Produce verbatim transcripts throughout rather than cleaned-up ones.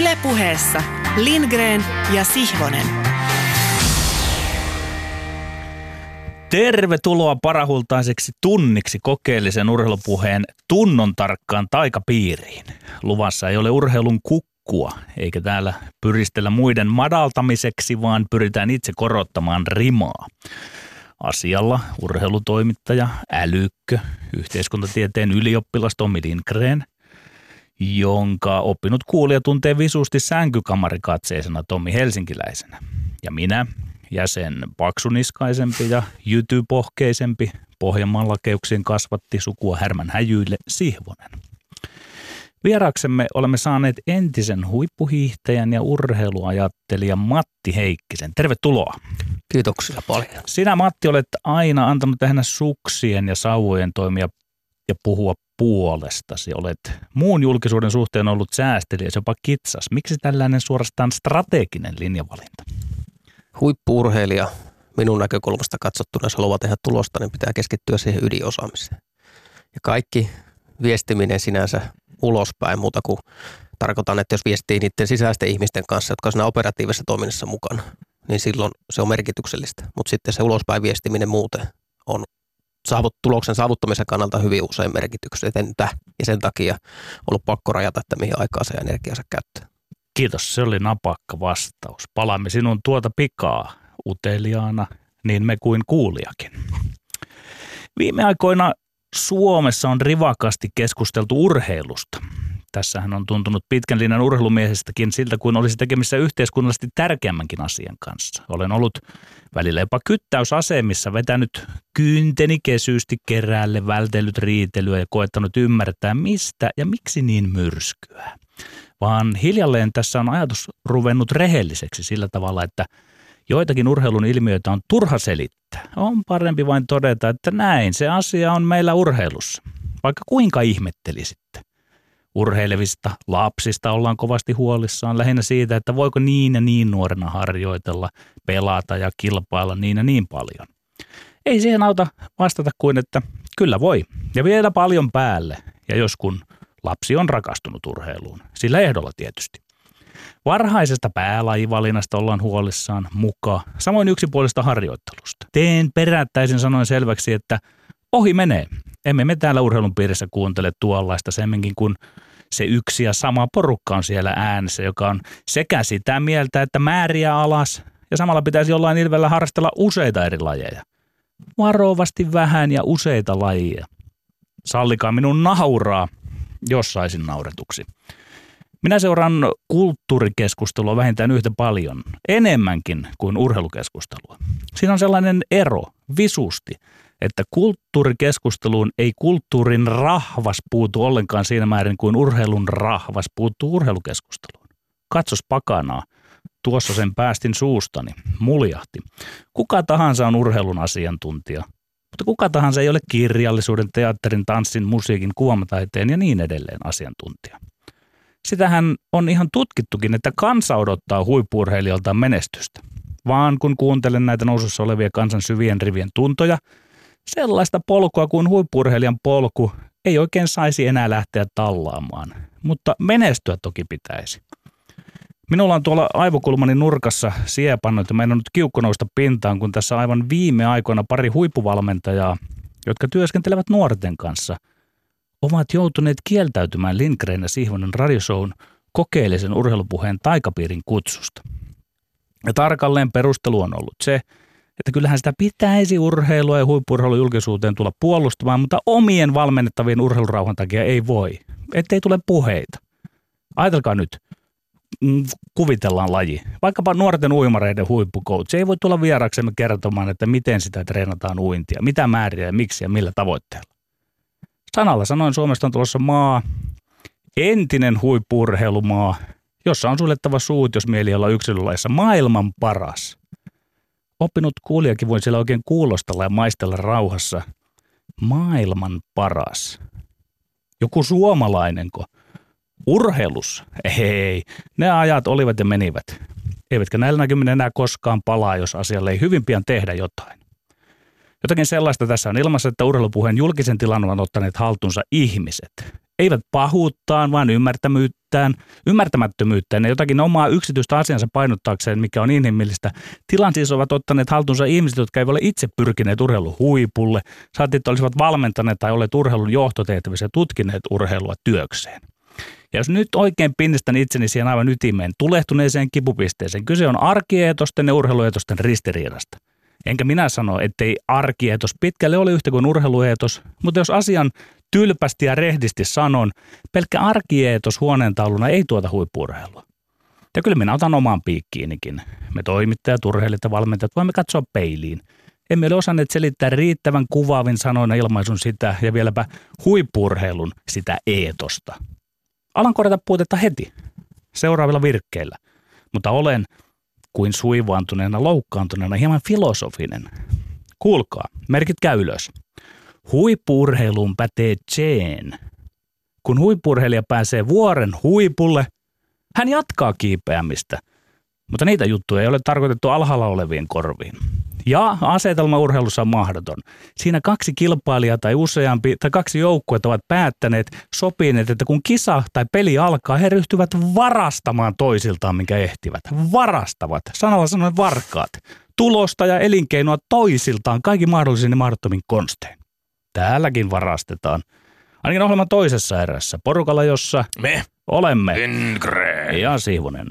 Yle Puheessa Lindgren ja Sihvonen. Tervetuloa parahultaiseksi tunniksi kokeellisen urheilupuheen tunnon tarkkaan taikapiiriin. Luvassa ei ole urheilun kukkua, eikä täällä pyristellä muiden madaltamiseksi, vaan pyritään itse korottamaan rimaa. Asialla urheilutoimittaja, älykkö, yhteiskuntatieteen ylioppilas Tommi Lindgren, jonka oppinut kuulija tuntee visusti sänkykamarikatseisena Tommi Helsinkiläisenä. Ja minä, jäsen paksuniskaisempi ja jytypohkeisempi, Pohjanmaan lakeuksien kasvatti sukua härmän häjyille, Sihvonen. Vieraaksemme olemme saaneet entisen huippuhiihtäjän ja urheiluajattelijan Matti Heikkisen. Tervetuloa. Kiitoksia paljon. Sinä, Matti, olet aina antanut tehdä suksien ja sauvojen toimia ja puhua puolestasi. Olet muun julkisuuden suhteen ollut säästeliäs, jopa kitsas. Miksi tällainen suorastaan strateginen linjavalinta? Huippu-urheilija minun näkökulmasta katsottuna, jos haluaa tehdä tulosta, niin pitää keskittyä siihen ydinosaamiseen. Ja kaikki viestiminen sinänsä ulospäin, muuta kuin tarkoitan, että jos viestii niiden sisäisten ihmisten kanssa, jotka on siinä operatiivisessa toiminnassa mukana, niin silloin se on merkityksellistä. Mutta sitten se ulospäin viestiminen muuten on Saavut, tuloksen saavuttamisen kannalta hyvin usein merkityksetöntä, ja sen takia on ollut pakko rajata, että mihin aikaa se energiansa käyttää. Kiitos, se oli napakka vastaus. Palaamme sinun tuota pikaa uteliaana, niin me kuin kuulijakin. Viime aikoina Suomessa on rivakasti keskusteltu urheilusta. Tässähän on tuntunut pitkän linjan urheilumiehestäkin siltä, kuin olisi tekemissä yhteiskunnallisesti tärkeämmänkin asian kanssa. Olen ollut välillä jopa kyttäysasemissa, vetänyt kynteni kesyysti keräälle, vältellyt riitelyä ja koettanut ymmärtää, mistä ja miksi niin myrskyä. Vaan hiljalleen tässä on ajatus ruvennut rehelliseksi sillä tavalla, että joitakin urheilun ilmiöitä on turha selittää. On parempi vain todeta, että näin se asia on meillä urheilussa, vaikka kuinka ihmettelisitte. Urheilevista lapsista ollaan kovasti huolissaan, lähinnä siitä, että voiko niin ja niin nuorena harjoitella, pelata ja kilpailla niin ja niin paljon. Ei siihen auta vastata kuin, että kyllä voi ja vielä paljon päälle, ja jos kun lapsi on rakastunut urheiluun, sillä ehdolla tietysti. Varhaisesta päälajivalinnasta ollaan huolissaan muka, samoin yksipuolista harjoittelusta. Teen perättäisin sanoen selväksi, että ohi menee. Emme me täällä urheilun piirissä kuuntele tuollaista semminkin, kun se yksi ja sama porukka on siellä äänessä, joka on sekä sitä mieltä, että määriä alas, ja samalla pitäisi jollain ilvellä harrastella useita eri lajeja. Varovasti vähän ja useita lajeja. Sallikaa minun nauraa, jos saisin nauretuksi. Minä seuraan kulttuurikeskustelua vähintään yhtä paljon, enemmänkin kuin urheilukeskustelua. Siinä on sellainen ero, visusti, että kulttuurikeskusteluun ei kulttuurin rahvas puutu ollenkaan siinä määrin kuin urheilun rahvas puuttuu urheilukeskusteluun. Katsos pakanaa, tuossa sen päästin suustani, muljahti. Kuka tahansa on urheilun asiantuntija, mutta kuka tahansa ei ole kirjallisuuden, teatterin, tanssin, musiikin, kuvamataiteen ja niin edelleen asiantuntija. Sitähän on ihan tutkittukin, että kansa odottaa huippu-urheilijaltaan menestystä. Vaan kun kuuntelen näitä nousussa olevia kansan syvien rivien tuntoja, sellaista polkua kuin huippu-urheilijan polku ei oikein saisi enää lähteä tallaamaan, mutta menestyä toki pitäisi. Minulla on tuolla aivokulmani nurkassa siepannoita, meidän on nyt kiukku nousta pintaan, kun tässä aivan viime aikoina pari huippuvalmentajaa, jotka työskentelevät nuorten kanssa, ovat joutuneet kieltäytymään Lindgren ja Sihvonen radioshown kokeellisen urheilupuheen taikapiirin kutsusta. Ja tarkalleen perustelu on ollut se, että kyllähän sitä pitäisi urheilua ja huippu-urheilu julkisuuteen tulla puolustamaan, mutta omien valmennettavien urheilurauhan takia ei voi, ettei tule puheita. Ajatelkaa nyt, kuvitellaan laji. Vaikkapa nuorten uimareiden huippukoutsi ei voi tulla vieraksemme kertomaan, että miten sitä treenataan uintia, mitä määriä ja miksi ja millä tavoitteella. Sanalla sanoen Suomesta on tulossa maa, entinen huippu-urheilumaa, jossa on suljettava suut, jos mieli olla yksilölajissa maailman paras. Oppinut kuulijakin voi siellä oikein kuulostella ja maistella rauhassa. Maailman paras. Joku suomalainenko? Urheilus? Hei, ne ajat olivat ja menivät. Eivätkä näillä näkymin enää koskaan palaa, jos asialle ei hyvin pian tehdä jotain. Jotakin sellaista tässä on ilmassa, että urheilupuheen julkisen tilan ovat ottaneet haltuunsa ihmiset. Eivät pahuuttaan, vaan ymmärtämyyttään. itseään ymmärtämättömyyttään ja jotakin omaa yksityistä asiansa painottaakseen, mikä on inhimillistä. Tilan siis ovat ottaneet haltuunsa ihmiset, jotka eivät ole itse pyrkineet urheilun huipulle. Saati, että olisivat valmentaneet tai olleet urheilun johtotehtävissä ja tutkineet urheilua työkseen. Ja jos nyt oikein pinnistän itseni siihen aivan ytimeen, tulehtuneeseen kipupisteeseen, kyse on arkieetosten ja urheilueetosten ristiriidasta. Enkä minä sano, ettei arkieetos pitkälle ole yhtä kuin urheilueetos, mutta jos asian tylpästi ja rehdisti sanon, pelkkä arkieetos huoneentauluna ei tuota huippu-urheilua. Ja kyllä minä otan omaan piikkiinikin. Me toimittajat, urheilijat ja valmentajat voimme katsoa peiliin. Emme ole osanneet selittää riittävän kuvaavin sanoina ilmaisun sitä ja vieläpä huippu-urheilun sitä eetosta. Alan korjata puutetta heti, seuraavilla virkkeillä, mutta olen kuin suivaantuneena, loukkaantuneena, hieman filosofinen. Kuulkaa, merkitkää ylös. Huippu-urheiluun pätee tseen. Kun huippu-urheilija pääsee vuoren huipulle, hän jatkaa kiipeämistä, mutta niitä juttuja ei ole tarkoitettu alhaalla oleviin korviin. Ja asetelma urheilussa on mahdoton. Siinä kaksi kilpailijaa tai useampi tai kaksi joukkuetta ovat päättäneet, sopineet, että kun kisa tai peli alkaa, he ryhtyvät varastamaan toisiltaan, minkä ehtivät. Varastavat, sanalla sanoen varkaat, tulosta ja elinkeinoa toisiltaan kaikin mahdollisin ja mahdottomin konstein. Täälläkin varastetaan. Ainakin ohjelman toisessa erässä, porukalla, jossa me olemme Ingre ja Sihvonen.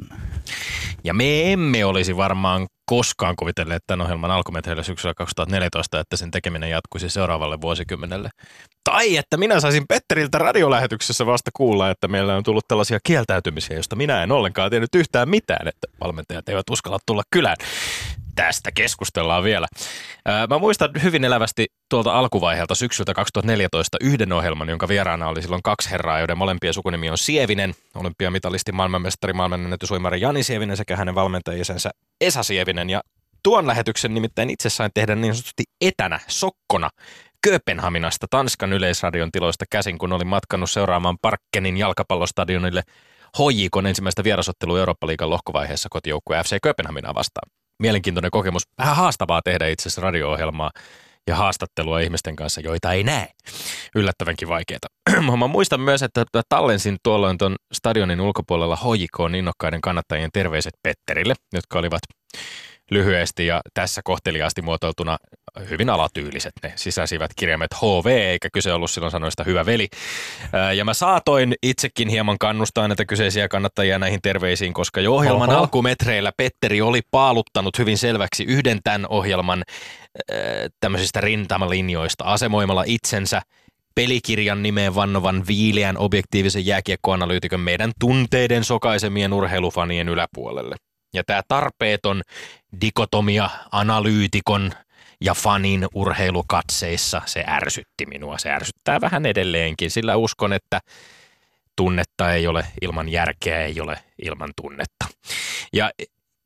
Ja me emme olisi varmaan koskaan kuvitelleet tämän ohjelman alkumetreillä syksyllä kaksituhattaneljätoista, että sen tekeminen jatkuisi seuraavalle vuosikymmenelle. Tai että minä saisin Petteriltä radiolähetyksessä vasta kuulla, että meillä on tullut tällaisia kieltäytymisiä, joista minä en ollenkaan tiennyt yhtään mitään, että valmentajat eivät uskalla tulla kylään. Tästä keskustellaan vielä. Mä muistan hyvin elävästi tuolta alkuvaiheelta syksyltä kaksituhattaneljätoista yhden ohjelman, jonka vieraana oli silloin kaksi herraa, joiden molempien sukunimi on Sievinen, olympiamitalisti, maailmanmestari, maailmanennätysuimari Jani Sievinen sekä hänen valmentajisensa Esa Sievinen. Ja tuon lähetyksen nimittäin itse sain tehdä niin sanotusti etänä, sokkona, Kööpenhaminasta, Tanskan yleisradion tiloista käsin, kun olin matkannut seuraamaan Parkkenin jalkapallostadionille H J K:n ensimmäistä vierasottelua Eurooppa-liigan lohkovaiheessa kotijoukkue F C Kööpenhaminaa vastaan. Mielenkiintoinen kokemus. Vähän haastavaa tehdä itse asiassa radio-ohjelmaa ja haastattelua ihmisten kanssa, joita ei näe. Yllättävänkin vaikeita. Mä muistan myös, että tallensin tuolloin tuon stadionin ulkopuolella H J K:n innokkaiden kannattajien terveiset Petterille, jotka olivat lyhyesti ja tässä kohteliaasti muotoiltuna hyvin alatyyliset. Ne sisäsivät kirjaimet H V, eikä kyse ollut silloin sanoista hyvä veli. Ja mä saatoin itsekin hieman kannustaa näitä kyseisiä kannattajia näihin terveisiin, koska jo ohjelman Oho. alkumetreillä Petteri oli paaluttanut hyvin selväksi yhden tämän ohjelman äh, tämmöisistä rintamalinjoista asemoimalla itsensä pelikirjan nimeen vannovan viileän objektiivisen jääkiekkoanalyytikön meidän tunteiden sokaisemien urheilufanien yläpuolelle. Ja tämä tarpeeton dikotomia analyytikon ja fanin urheilukatseissa, se ärsytti minua. Se ärsyttää vähän edelleenkin, sillä uskon, että tunnetta ei ole ilman järkeä, ei ole ilman tunnetta. Ja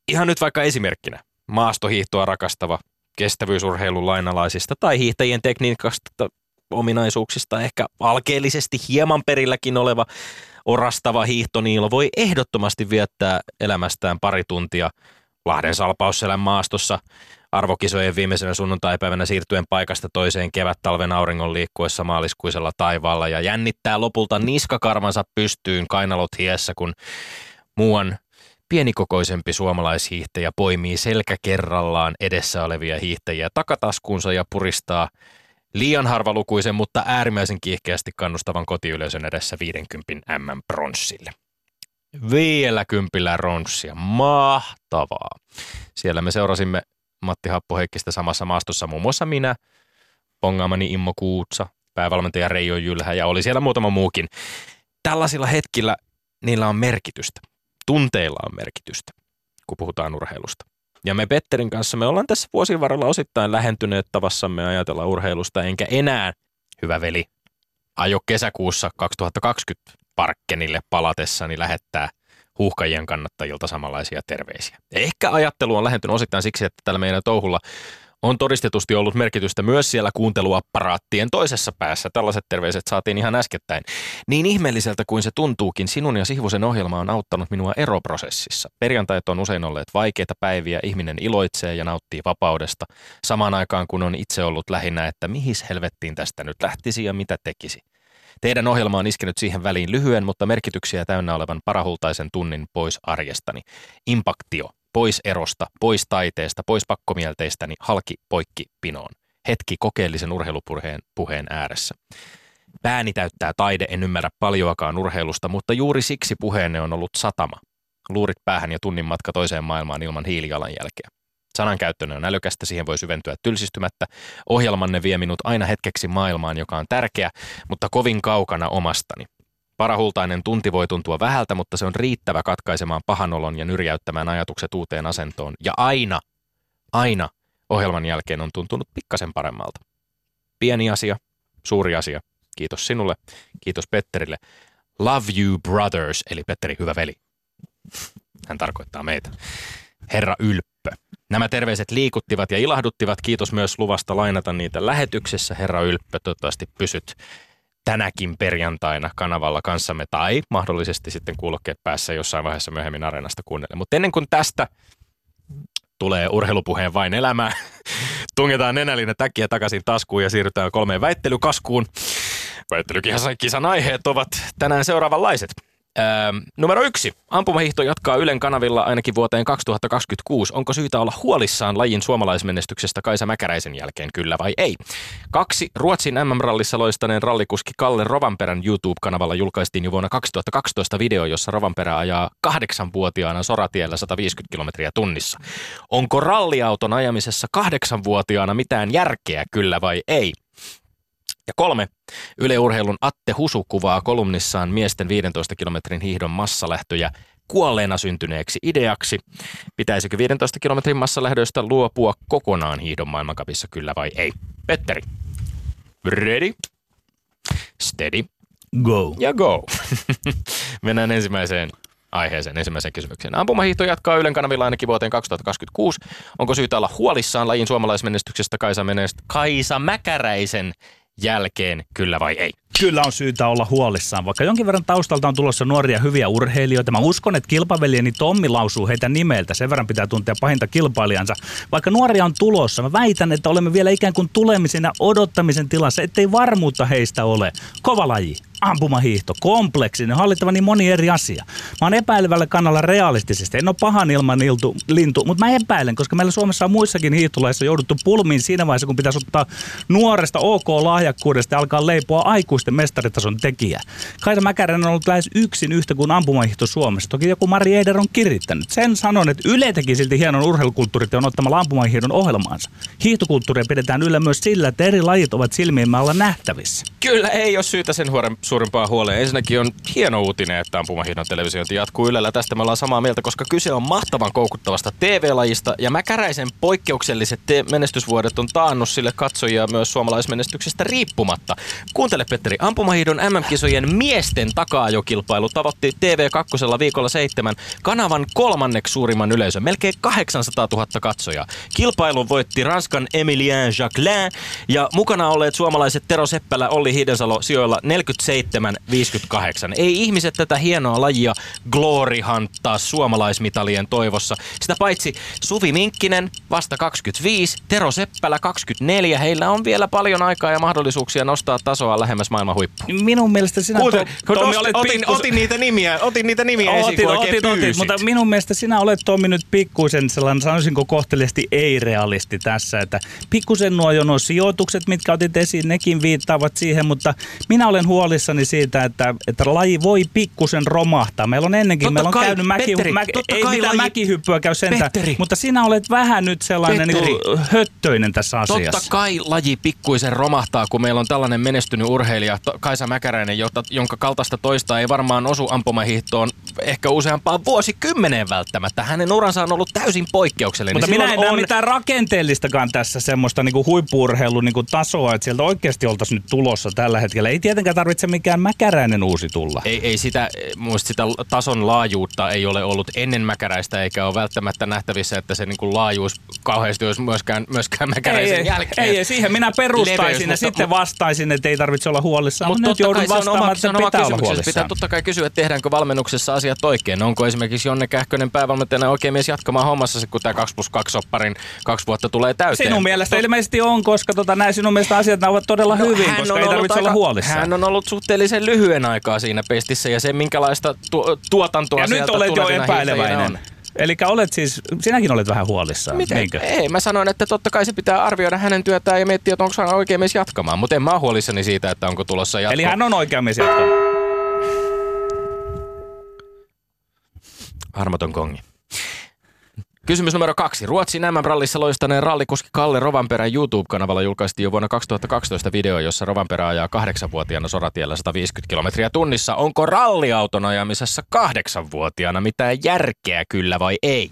ihan nyt vaikka esimerkkinä, maastohiihtoa rakastava, kestävyysurheilun lainalaisista tai hiihtäjien tekniikasta ominaisuuksista ehkä alkeellisesti hieman perilläkin oleva orastava hiihtoniilo voi ehdottomasti viettää elämästään pari tuntia Lahden salpausselän maastossa arvokisojen viimeisenä sunnuntaipäivänä siirtyen paikasta toiseen kevät-talven auringon liikkuessa maaliskuisella taivaalla ja jännittää lopulta niskakarvansa pystyyn kainalot hiessä, kun muuan pienikokoisempi suomalaishiihtäjä poimii selkä kerrallaan edessä olevia hiihtäjiä takataskuunsa ja puristaa liian harvalukuisen, mutta äärimmäisen kiihkeästi kannustavan kotiyleisön edessä viidenkymmenen M M-pronssille. Vielä kympillä ronssia. Mahtavaa. Siellä me seurasimme Matti Heikkistä samassa maastossa muun muassa minä, pongaamani Immo Kuutsa, päävalmentaja Reijo Jylhä ja oli siellä muutama muukin. Tällaisilla hetkillä niillä on merkitystä. Tunteilla on merkitystä, kun puhutaan urheilusta. Ja me Petterin kanssa me ollaan tässä vuosien varrella osittain lähentyneet tavassamme ajatella urheilusta, enkä enää, hyvä veli, aio kesäkuussa kaksituhattakaksikymmentä Parkkenille palatessani lähettää huuhkajien kannattajilta samanlaisia terveisiä. Ehkä ajattelu on lähentynyt osittain siksi, että tällä meidän touhulla on todistetusti ollut merkitystä myös siellä kuunteluapparaattien toisessa päässä. Tällaiset terveiset saatiin ihan äskettäin. Niin ihmeelliseltä kuin se tuntuukin, sinun ja Sihvosen ohjelma on auttanut minua eroprosessissa. Perjantait on usein olleet vaikeita päiviä, ihminen iloitsee ja nauttii vapaudesta. Samaan aikaan kun on itse ollut lähinnä, että mihin helvettiin tästä nyt lähtisi ja mitä tekisi. Teidän ohjelma on iskenyt siihen väliin lyhyen, mutta merkityksiä täynnä olevan parahultaisen tunnin pois arjestani. Impaktio, pois erosta, pois taiteesta, pois pakkomielteistäni, halki, poikki, pinoon. Hetki kokeellisen urheilupuheen puheen ääressä. Pääni täyttää taide, en ymmärrä paljoakaan urheilusta, mutta juuri siksi puheenne on ollut satama. Luurit päähän ja tunnin matka toiseen maailmaan ilman hiilijalanjälkeä. Sanankäyttönne on älykästä, siihen voi syventyä tylsistymättä. Ohjelmanne vie minut aina hetkeksi maailmaan, joka on tärkeä, mutta kovin kaukana omastani. Parahultainen tunti voi tuntua vähältä, mutta se on riittävä katkaisemaan pahanolon ja nyrjäyttämään ajatukset uuteen asentoon. Ja aina, aina ohjelman jälkeen on tuntunut pikkasen paremmalta. Pieni asia, suuri asia. Kiitos sinulle, kiitos Petterille. Love you brothers, eli Petteri, hyvä veli. Hän tarkoittaa meitä. Herra Ylppö. Nämä terveiset liikuttivat ja ilahduttivat. Kiitos myös luvasta lainata niitä lähetyksessä. Herra Ylppö, toivottavasti pysyt tänäkin perjantaina kanavalla kanssamme tai mahdollisesti sitten kuulokkeet päässä jossain vaiheessa myöhemmin Areenasta kuunnelle. Mutta ennen kuin tästä tulee urheilupuheen vain elämää, tungetaan nenälinä täkkiä takaisin taskuun ja siirrytään kolmeen väittelykaskuun. Väittelykisan aiheet ovat tänään seuraavanlaiset. Öö, numero yksi. Ampumahiihto jatkaa Ylen kanavilla ainakin vuoteen kaksituhattakaksikymmentäkuusi. Onko syytä olla huolissaan lajin suomalaismenestyksestä Kaisa Mäkäräisen jälkeen, kyllä vai ei? Kaksi. Ruotsin M M-rallissa loistaneen rallikuski Kalle Rovanperän YouTube-kanavalla julkaistiin jo vuonna kaksituhattakaksitoista video, jossa Rovanperä ajaa kahdeksanvuotiaana soratiellä sata viisikymmentä kilometriä tunnissa. Onko ralliauton ajamisessa kahdeksanvuotiaana mitään järkeä, kyllä vai ei? Ja kolme. Yle Urheilun Atte Husu kuvaa kolumnissaan miesten viidentoista kilometrin hiihdon massalähtöjä kuolleena syntyneeksi ideaksi. Pitäisikö viidentoista kilometrin massalähdöistä luopua kokonaan hiihdon maailmankapissa, kyllä vai ei? Petteri. Ready? Steady. Go. Ja go. Mennään ensimmäiseen aiheeseen, ensimmäiseen kysymykseen. Ampumahiihto jatkaa Ylen kanavilla ainakin vuoteen kaksituhattakaksikymmentäkuusi. Onko syytä olla huolissaan lajin suomalaismenestyksestä Kaisa, menest- Kaisa Mäkäräisen jälkeen, kyllä vai ei? Kyllä on syytä olla huolissaan, vaikka jonkin verran taustalta on tulossa nuoria hyviä urheilijoita. Mä uskon, että kilpaveljeni Tommi lausuu heitä nimeltä. Sen verran pitää tuntea pahinta kilpailijansa. Vaikka nuoria on tulossa, mä väitän, että olemme vielä ikään kuin tulemisen ja odottamisen tilassa, ettei varmuutta heistä ole. Kova laji, ampumahiihto, kompleksinen, hallittava niin moni eri asia. Mä oon epäilevällä kannalla realistisesti. En ole pahan ilman lintu, mutta mä epäilen, koska meillä Suomessa on muissakin hiihtolaissa jouduttu pulmiin siinä vaiheessa, kun pitäisi ottaa nuoresta OK-lahjakkuudesta ja alkaa leipoa aikuista mestaritason tekijä. Kaisa Mäkäräinen on ollut lähes yksin yhtä kuin ampumahiihto Suomessa. Toki joku Mari Eder on kirittänyt. Sen sanon, että Yle teki silti hienon urheilukulttuuriteon ottamalla ampumahiihdon ohjelmaansa. Hiihtokulttuuria pidetään yllä myös sillä, että eri lajit ovat silmiemme alla nähtävissä. Kyllä ei ole syytä sen huoren, suurimpaan huoleen. Ensinnäkin on hieno uutinen, että ampumahiihdon televisiointi jatkuu Ylellä. Tästä me ollaan samaa mieltä, koska kyse on mahtavan koukuttavasta T V-lajista ja Mäkäräisen poikkeukselliset te- menestysvuodet on taannut sille katsojia myös suomalaismenestyksestä riippumatta. Kuuntele Petteri. Ampumahiihdon M M-kisojen miesten takaajokilpailu tavoitti T V kaksi viikolla seitsemän kanavan kolmanneksi suurimman yleisön, melkein kahdeksansataatuhatta katsojaa. Kilpailun voitti Ranskan Emilien Jacquelin ja mukana olleet suomalaiset Tero Seppälä, Olli Hidensalo sijoilla neljäkymmentäseitsemän viisikymmentäkahdeksan. Ei ihmiset tätä hienoa lajia gloorihanttaa suomalaismitalien toivossa. Sitä paitsi Suvi Minkkinen vasta kaksikymmentäviisi, Tero Seppälä kaksikymmentäneljä. Heillä on vielä paljon aikaa ja mahdollisuuksia nostaa tasoa lähemmäs maailman huippua. Minun mielestä sinä Kuuntele, to, Tommi, olet otin, pikkus... otin niitä nimiä, otin niitä nimiä otin, esiin, otin, otin, mutta minun mielestä sinä olet, Tommi, nyt pikkuisen sellainen, sanoisinko kohteliaasti ei-realisti tässä, että pikkusen nuo jo nuo sijoitukset, mitkä otit esiin, nekin viittaavat siihen, mutta minä olen huolissani siitä, että, että laji voi pikkusen romahtaa. Meillä on ennenkin, totta meillä on kai, käynyt mäki, Petteri, mäki, ei mitään laji... mäkihyppyä käy sentään, Petteri, mutta sinä olet vähän nyt sellainen niin kuin höttöinen tässä asiassa. Totta kai laji pikkuisen romahtaa, kun meillä on tällainen menestynyt urheilija Kaisa Mäkäräinen, jonka kaltaista toista ei varmaan osu ampumahiihtoon ehkä useampaan vuosikymmeneen välttämättä. Hänen uransa on ollut täysin poikkeuksellinen. Mutta minä en näe on... mitään rakenteellistakaan tässä semmoista niin kuin huippu-urheilun niin kuin tasoa, että sieltä oikeasti oltaisiin nyt tulossa tällä hetkellä. Ei tietenkään tarvitse mikään Mäkäräinen uusi tulla. Ei, ei sitä, muista sitä tason laajuutta ei ole ollut ennen Mäkäräistä, eikä ole välttämättä nähtävissä, että se niin kuin laajuus kauheasti olisi myöskään, myöskään Mäkäräisen ei, jälkeen. Ei, ei, siihen minä perustaisin leveys, ja mutta, sitten vastaisin, että ei tarvitse olla huolissaan. Mutta nyt joudun vastaamaan, että pitää olla huolissaan. Pitää totta kai kysyä, että tehdäänkö valmennuksessa asiat oikein. Onko esimerkiksi Jonne Kähkönen päävalmentajana oikein mies jatkamaan hommassa, kun tämä kaksi plus kaksi sopparin kaksi vuotta tulee täyteen? Sinun mielestä ilmeisesti on, koska tota, näin sinun mielestä asiat ovat todella no, hyvin, koska ei tarvitse aika, olla huolissaan. Hän on ollut suhteellisen lyhyen aikaa siinä pestissä ja se, minkälaista tu- tuotantoa sieltä tulevina hiihtäjinä on. Ja nyt olet jo epäileväinen. Elikkä olet siis, sinäkin olet vähän huolissaan. Miten? Niinkö? Ei, mä sanoin, että totta kai se pitää arvioida hänen työtään ja miettiä, että onko hän oikea mies jatkamaan. Mutta en mä ole huolissani siitä, että onko tulossa jatko. Eli hän on oikea mies jatkamaan. Armoton kongi. Kysymys numero kaksi. Ruotsin M M-rallissa loistaneen rallikuski Kalle Rovanperän YouTube-kanavalla julkaistiin jo vuonna kaksituhattakaksitoista video, jossa Rovanperä ajaa kahdeksanvuotiaana soratiellä sata viisikymmentä kilometriä tunnissa. Onko ralliauton ajamisessa kahdeksanvuotiaana mitään järkeä, kyllä vai ei?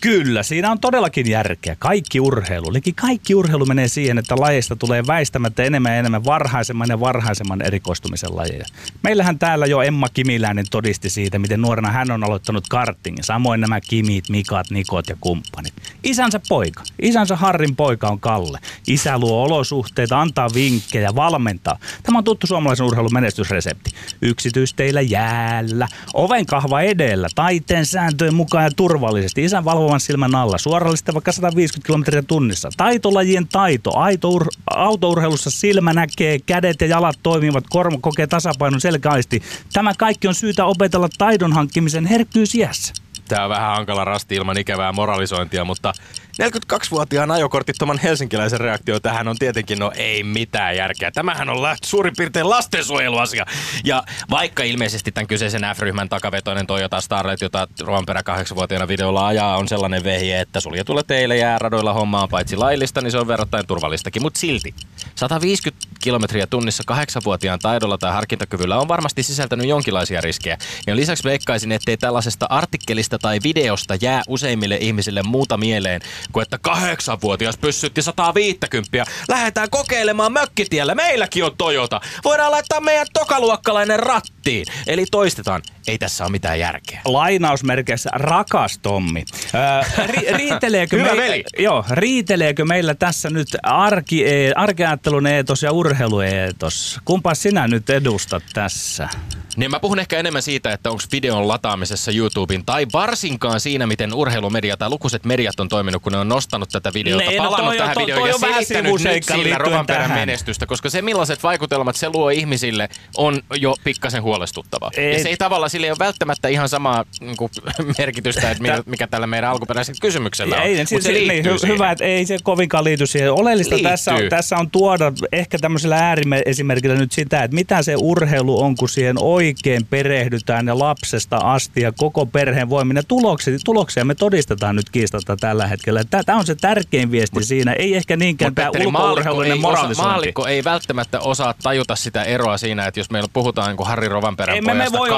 Kyllä, siinä on todellakin järkeä. Kaikki urheilu. Eli kaikki urheilu menee siihen, että lajeista tulee väistämättä enemmän ja enemmän varhaisemman ja varhaisemman erikoistumisen lajeja. Meillähän täällä jo Emma Kimiläinen todisti siitä, miten nuorena hän on aloittanut kartingin. Samoin nämä Kimit, Mikat, Nikot ja kumppanit. Isänsä poika. Isänsä Harrin poika on Kalle. Isä luo olosuhteita, antaa vinkkejä, valmentaa. Tämä on tuttu suomalaisen urheilun menestysresepti. Yksityisteillä jäällä, ovenkahva edellä, taiteen sääntöjen mukaan ja turvallisesti. Isän valvo silmän alla, suorallista vaikka sata viisikymmentä kilometriä tunnissa. Taitolajien taito, Aitour- autourheilussa silmä näkee, kädet ja jalat toimivat, korma kokee tasapainon selkäaisti. Tämä kaikki on syytä opetella taidon hankkimisen herkkyysiässä. Tämä on vähän hankala rasti ilman ikävää moralisointia, mutta neljäkymmentäkaksivuotiaan ajokortittoman helsinkiläisen reaktio tähän on tietenkin, no ei mitään järkeä. Tämähän on läht, suurin piirtein lastensuojeluasia. Ja vaikka ilmeisesti tämän kyseisen F-ryhmän takavetoinen Toyota Starlet, jota Rovanperä kahdeksanvuotiaana videolla ajaa, on sellainen vehje, että suljetulla teillä jää radoilla hommaa paitsi laillista, niin se on verrattain turvallistakin. Mutta silti sata viisikymmentä kilometriä tunnissa kahdeksanvuotiaan taidolla tai harkintakyvyllä on varmasti sisältänyt jonkinlaisia riskejä. Ja lisäksi veikkaisin, ettei tällaisesta artikkelista tai videosta jää useimmille ihmisille muuta mieleen, kun että kahdeksanvuotias pyssytti sata viisikymmentä. Lähdetään kokeilemaan mökkitiellä. Meilläkin on Toyota. Voidaan laittaa meidän tokaluokkalainen rattiin. Eli toistetaan. Ei tässä ole mitään järkeä. Lainausmerkeissä rakas Tommi. Öö, ri- riiteleekö, meillä, joo, riiteleekö meillä tässä nyt arki, arkiajattelun eetos ja urheilueetos? Kumpa sinä nyt edustat tässä? Niin mä puhun ehkä enemmän siitä, että onko videon lataamisessa YouTubeen tai varsinkaan siinä, miten urheilumedia tai lukuiset mediat on toiminut, kun ne on nostanut tätä videota, ne, palannut no toi tähän toi videoon toi ja selittänyt nyt sillä Rovanperän menestystä, koska se millaiset vaikutelmat se luo ihmisille on jo pikkasen huolestuttavaa. Ei. Ja se ei tavallaan, sillä ei ole välttämättä ihan samaa niin kuin, merkitystä, että mikä, mikä tällä meidän alkuperäisellä kysymyksellä on. Ei, mutta se, se liittyy niin, hyvä, että ei se kovinkaan liity siihen. Oleellista tässä on, tässä on tuoda ehkä tämmöisellä ääriesimerkillä nyt sitä, että mitä se urheilu on, kun siihen oikein perehdytään ja lapsesta asti ja koko perheen voimin. Ja tuloksia, tuloksia me todistetaan nyt kiistatta tällä hetkellä. Tämä on se tärkein viesti mut, siinä. Ei ehkä niinkään tämä ulko-urheilullinen moralisointi. Maallikko ei välttämättä osaa tajuta sitä eroa siinä, että jos meillä puhutaan niin Harri Rovanperän Emme pojasta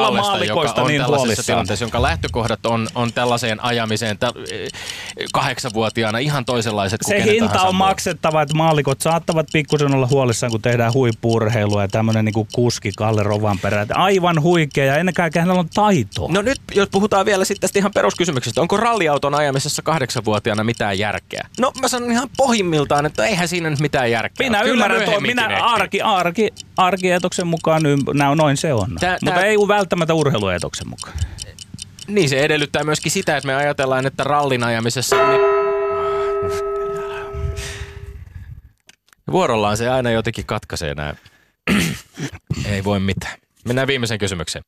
Kallesta, joka on niin tällaisessa huolissaan tilanteessa, jonka lähtökohdat on, on tällaiseen ajamiseen täl, kahdeksanvuotiaana ihan toisenlaiset kuin se kenen tahansa. Se hinta on maksettava, että maallikot saattavat pikkusen olla huolissaan, kun tehdään huippu-urheilua ja tämmöinen niin kuin kuski Kalle Rovanperä. Aivan huikea ja ennen kaikkea hänellä on taitoa. No nyt jos puhutaan vielä sitten tästä ihan peruskysymyksestä, onko ralliauton ajamisessa kahdeksanvuotiaana mitään järkeä? No mä sanon ihan pohjimmiltaan, että eihän siinä nyt mitään järkeä. Minä ymmärrän tuon, minä arki, arki, arkieetoksen mukaan ym- noin se on. Tää, Mutta tää... ei välttämättä urheilueetoksen mukaan. Niin se edellyttää myöskin sitä, että me ajatellaan, että rallin ajamisessa... Niin... Vuorollaan se aina jotenkin katkaisee nämä. Ei voi mitään. Mennään viimeisen kysymykseen.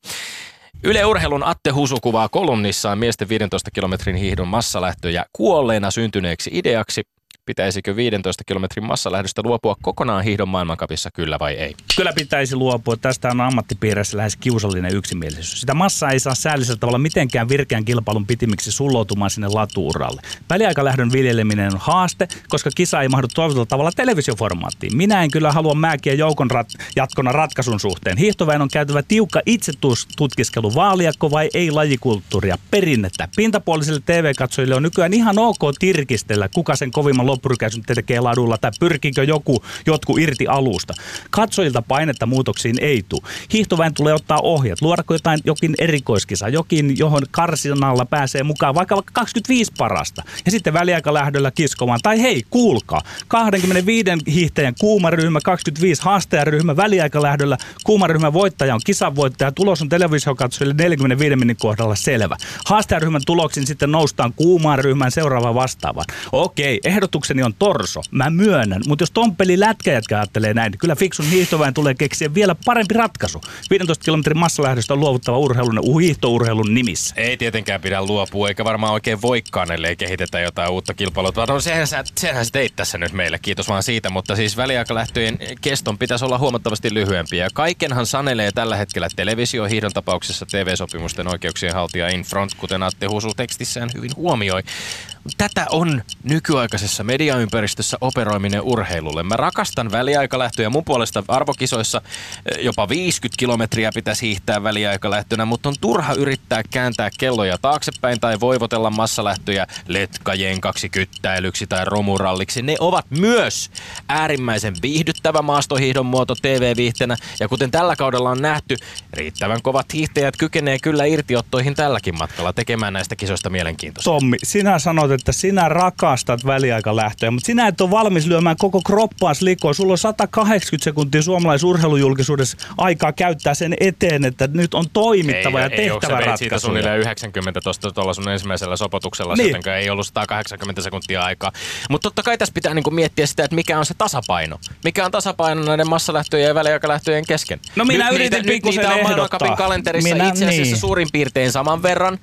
Yle Urheilun Atte Husu kuvaa kolumnissaan miesten viidentoista kilometrin hiihdon massalähtöjä kuolleena syntyneeksi ideaksi. Pitäisikö viidentoista kilometrin massalähdöstä luopua kokonaan hiihdon maailmankapissa, kyllä vai ei? Kyllä pitäisi luopua. Tästä on ammattipiirissä lähes kiusallinen yksimielisyys. Sitä massaa ei saa säällisellä tavalla mitenkään virkeän kilpailun pitimiksi sulloutumaan sinne latuuralle. Väliaikalähdön viljeleminen on haaste, koska kisa ei mahdu toivotulla tavalla televisioformaattiin. Minä en kyllä halua määkiä joukon rat- jatkona ratkaisun suhteen. Hiihtoväen on käytävä tiukka itsetutkiskelu, vaaliakko vai ei lajikulttuuria, perinnettä. Pintapuolisille T V-katsojille on nykyään ihan ok tirkistellä, kuka sen kovimman loppurikäisyt tekee ladulla tai pyrkiikö joku jotku irti alusta. Katsojilta painetta muutoksiin ei tule. Hiihtoväen tulee ottaa ohjat. Luodako jotain, jokin erikoiskisa, jokin, johon karsinalla pääsee mukaan vaikka, vaikka kaksikymmentäviisi parasta. Ja sitten väliaikalähdöllä kiskomaan. Tai hei, kuulkaa, kaksikymmentäviisi hiihtäjän kuumaryhmä, kaksikymmentäviisi haastajaryhmä väliaikalähdöllä. Kuumaryhmän voittaja on kisanvoittaja. Tulos on televisiokatsojille neljäkymmentäviiden minuutin kohdalla selvä. Haastajaryhmän tuloksin sitten noustaan kuumaryhmän seuraavaan vastaavaan. Okei, ehdotuksia vahvuukseni on torso, mä myönnän, mutta jos tomppeli lätkäjätkä ajattelee näin, niin kyllä fiksun hiihtoväen tulee keksiä vielä parempi ratkaisu. viidentoista kilometrin massalähdöstä on luovuttava urheilun ja hiihtourheilun nimissä. Ei tietenkään pidä luopua, eikä varmaan oikein voikaan, ellei kehitetä jotain uutta kilpailua. No, sehän sä, sehän sä teit tässä nyt meille, kiitos vaan siitä, mutta siis väliaikalähtöjen keston pitäisi olla huomattavasti lyhyempiä. Kaikenhan sanelee tällä hetkellä televisio, hiihdon tapauksessa T V-sopimusten oikeuksien haltija in front, kuten Atte Husu tekstissään hyvin huomioi. Tätä on nykyaikaisessa mediaympäristössä operoiminen urheilulle. Mä rakastan väliaikalähtöjä. Mun puolesta arvokisoissa jopa viisikymmentä kilometriä pitäisi hiihtää väliaikalähtönä, mutta on turha yrittää kääntää kelloja taaksepäin tai voivotella massalähtöjä letkajenkaksi, kyttäilyksi tai romuralliksi. Ne ovat myös äärimmäisen viihdyttävä maastohiihdon muoto T V-viihteenä. Ja kuten tällä kaudella on nähty, riittävän kovat hiihtäjät kykenee kyllä irtiottoihin tälläkin matkalla tekemään näistä kisoista mielenkiintoista. Tommi, sinä sanoit, että sinä rakastat väliaikalähtöjä, mutta sinä et ole valmis lyömään koko kroppaas likoon. Sulla on sata kahdeksankymmentä sekuntia suomalaisurheilujulkisuudessa aikaa käyttää sen eteen, että nyt on toimittava ei, ja tehtävä ratkaisu. Ei, onko sä veit siitä suunnilleen yhdeksänkymmentä tuosta tuolla sun ensimmäisellä sopotuksella, niin. Jotenka ei ollut sata kahdeksankymmentä sekuntia aikaa. Mutta totta kai tässä pitää niinku miettiä sitä, että mikä on se tasapaino. Mikä on tasapaino näiden massalähtöjen ja väliaikalähtöjen kesken? No minä nyt yritin niitä, pikkusen niitä on maailmankapin kalenterissa minä, itse asiassa niin. Suurin piirtein saman verran.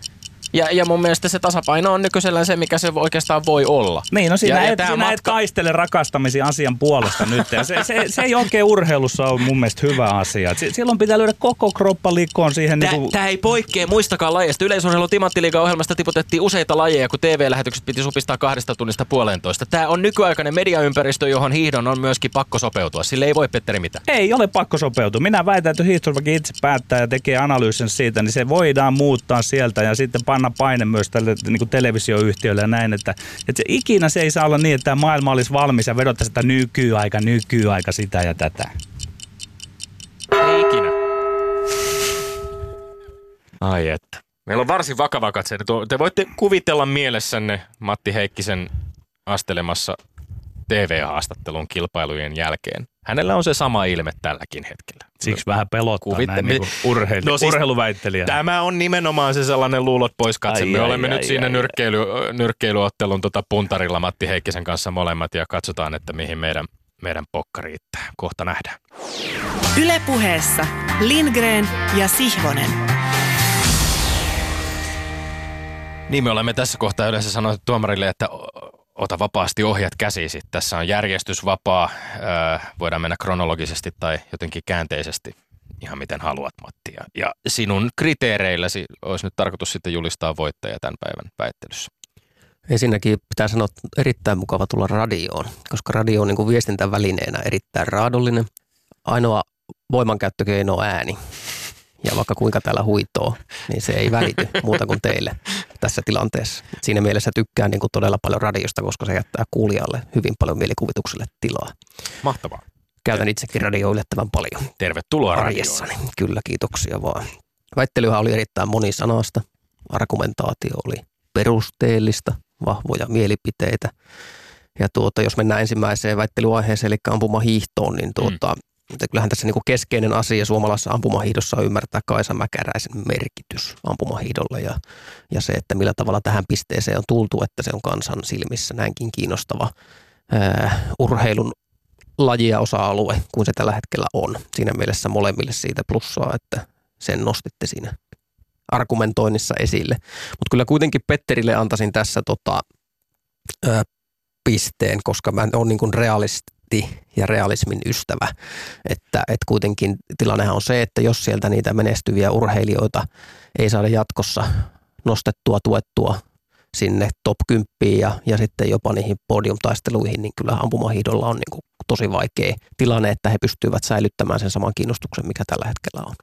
Ja, ja mun mielestä se tasapaino on nykyisellään se, mikä se oikeastaan voi olla. Niin, no sinä, ja, et, ja sinä matka... et taistele rakastamisi asian puolesta nyt. Ja se, se, se ei oikein urheilussa ole mun mielestä hyvä asia. Silloin pitää löydä koko kroppa likoon siihen. Tää, niin kuin... tää ei poikkea muistakaan lajeista. Yleisurheilun Timanttiliigan ohjelmasta tiputettiin useita lajeja, kun T V-lähetykset piti supistaa kahdesta tunnista puolentoista. Tää on nykyaikainen mediaympäristö, johon hiihdon on myöskin pakko sopeutua. Sille ei voi, Petteri, mitään. Ei ole pakko sopeutua. Minä väitän, että hiihtoväki itse päättää ja tekee analyysin siitä, niin se voidaan muuttaa sieltä ja sitten pan- anna paine myös tälle niin televisioyhtiölle ja näin, että, että se, ikinä se ei saa olla niin, että tämä maailma olisi valmis ja vedottaisi sitä nykyaika, nykyaika, sitä ja tätä. Ei ikinä. Ai että. Meillä on varsin vakava katse. Te voitte kuvitella mielessänne Matti Heikkisen astelemassa T V-haastattelun kilpailujen jälkeen. Hänellä on se sama ilme tälläkin hetkellä. Siksi vähän pelottaa Kuvitte- näin niin urheilu- no siis, urheiluväittelijä. Tämä on nimenomaan se sellainen luulot pois katse. Me ai, olemme ai, nyt ai, siinä ai, nyrkkeily- ai. nyrkkeilyottelun tota puntarilla Matti Heikkisen kanssa molemmat ja katsotaan, että mihin meidän, meidän pokka riittää. Kohta nähdään. Yle Puheessa Lindgren ja Sihvonen. Niin me olemme tässä kohtaa yleensä sanoneet tuomarille, että... Ota vapaasti ohjat käsisi. Tässä on järjestys vapaa. Öö, voidaan mennä kronologisesti tai jotenkin käänteisesti. Ihan miten haluat, Matti. Ja, ja sinun kriteereilläsi olisi nyt tarkoitus sitten julistaa voittaja tämän päivän väittelyssä. Ensinnäkin pitää sanoa, että erittäin mukava tulla radioon, koska radio on niin kuin viestintävälineenä erittäin raadollinen. Ainoa voimankäyttökeino on ääni. Ja vaikka kuinka täällä huitoo, niin se ei välity muuta kuin teille tässä tilanteessa. Siinä mielessä tykkään niin kuin todella paljon radiosta, koska se jättää kuulijalle hyvin paljon mielikuvitukselle tilaa. Mahtavaa. Käytän itsekin radioa yllättävän paljon. Tervetuloa radiossani. Kyllä, kiitoksia vaan. Väittelyhän oli erittäin monisanasta. Argumentaatio oli perusteellista, vahvoja mielipiteitä. Ja tuota, jos mennään ensimmäiseen väittelyaiheeseen, eli ampumahiihtoon, niin tuota... Mm. Mutta kyllähän tässä niinku keskeinen asia suomalaisessa ampumahiihdossa on ymmärtää Kaisa Mäkäräisen merkitys ampumahiihdolle ja, ja se, että millä tavalla tähän pisteeseen on tultu, että se on kansan silmissä näinkin kiinnostava ää, urheilun laji ja osa-alue kuin se tällä hetkellä on. Siinä mielessä molemmille siitä plussaa, että sen nostitte siinä argumentoinnissa esille. Mutta kyllä kuitenkin Petterille antaisin tässä tota, ää, pisteen, koska mä oon niinku realisti ja realismin ystävä, että, että kuitenkin tilannehan on se, että jos sieltä niitä menestyviä urheilijoita ei saada jatkossa nostettua, tuettua sinne top kymmenen ja, ja sitten jopa niihin podiumtaisteluihin, niin kyllä ampumahiihdolla on niin kuin tosi vaikea tilanne, että he pystyvät säilyttämään sen saman kiinnostuksen, mikä tällä hetkellä on.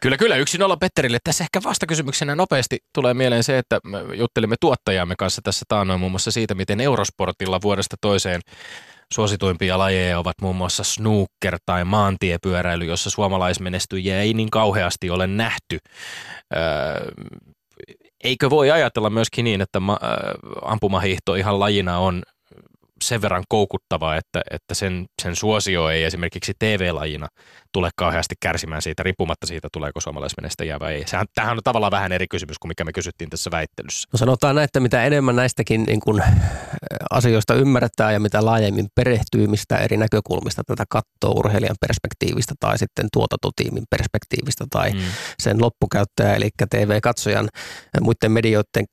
Kyllä, kyllä. Yksi nolla Petterille. Tässä ehkä vastakysymyksenä nopeasti tulee mieleen se, että me juttelimme tuottajamme kanssa tässä taannoin muun muassa siitä, miten Eurosportilla vuodesta toiseen suosituimpia lajeja ovat muun muassa snooker tai maantiepyöräily, jossa suomalaismenestyjiä ei niin kauheasti ole nähty. Öö, eikö voi ajatella myöskin niin, että ma- ampumahiihto ihan lajina on sen verran koukuttava, että, että sen, sen suosio ei esimerkiksi T V-lajina tule kauheasti kärsimään siitä, riippumatta siitä, tuleeko suomalaismenestäjää vai ei. Sehän, tämähän on tavallaan vähän eri kysymys kuin mikä me kysyttiin tässä väittelyssä. No sanotaan näin, että mitä enemmän näistäkin niin kuin asioista ymmärretään ja mitä laajemmin perehtyy, mistä eri näkökulmista tätä katsoo urheilijan perspektiivistä tai sitten tuotantotiimin perspektiivistä tai mm. sen loppukäyttäjä, eli T V-katsojan muiden medioiden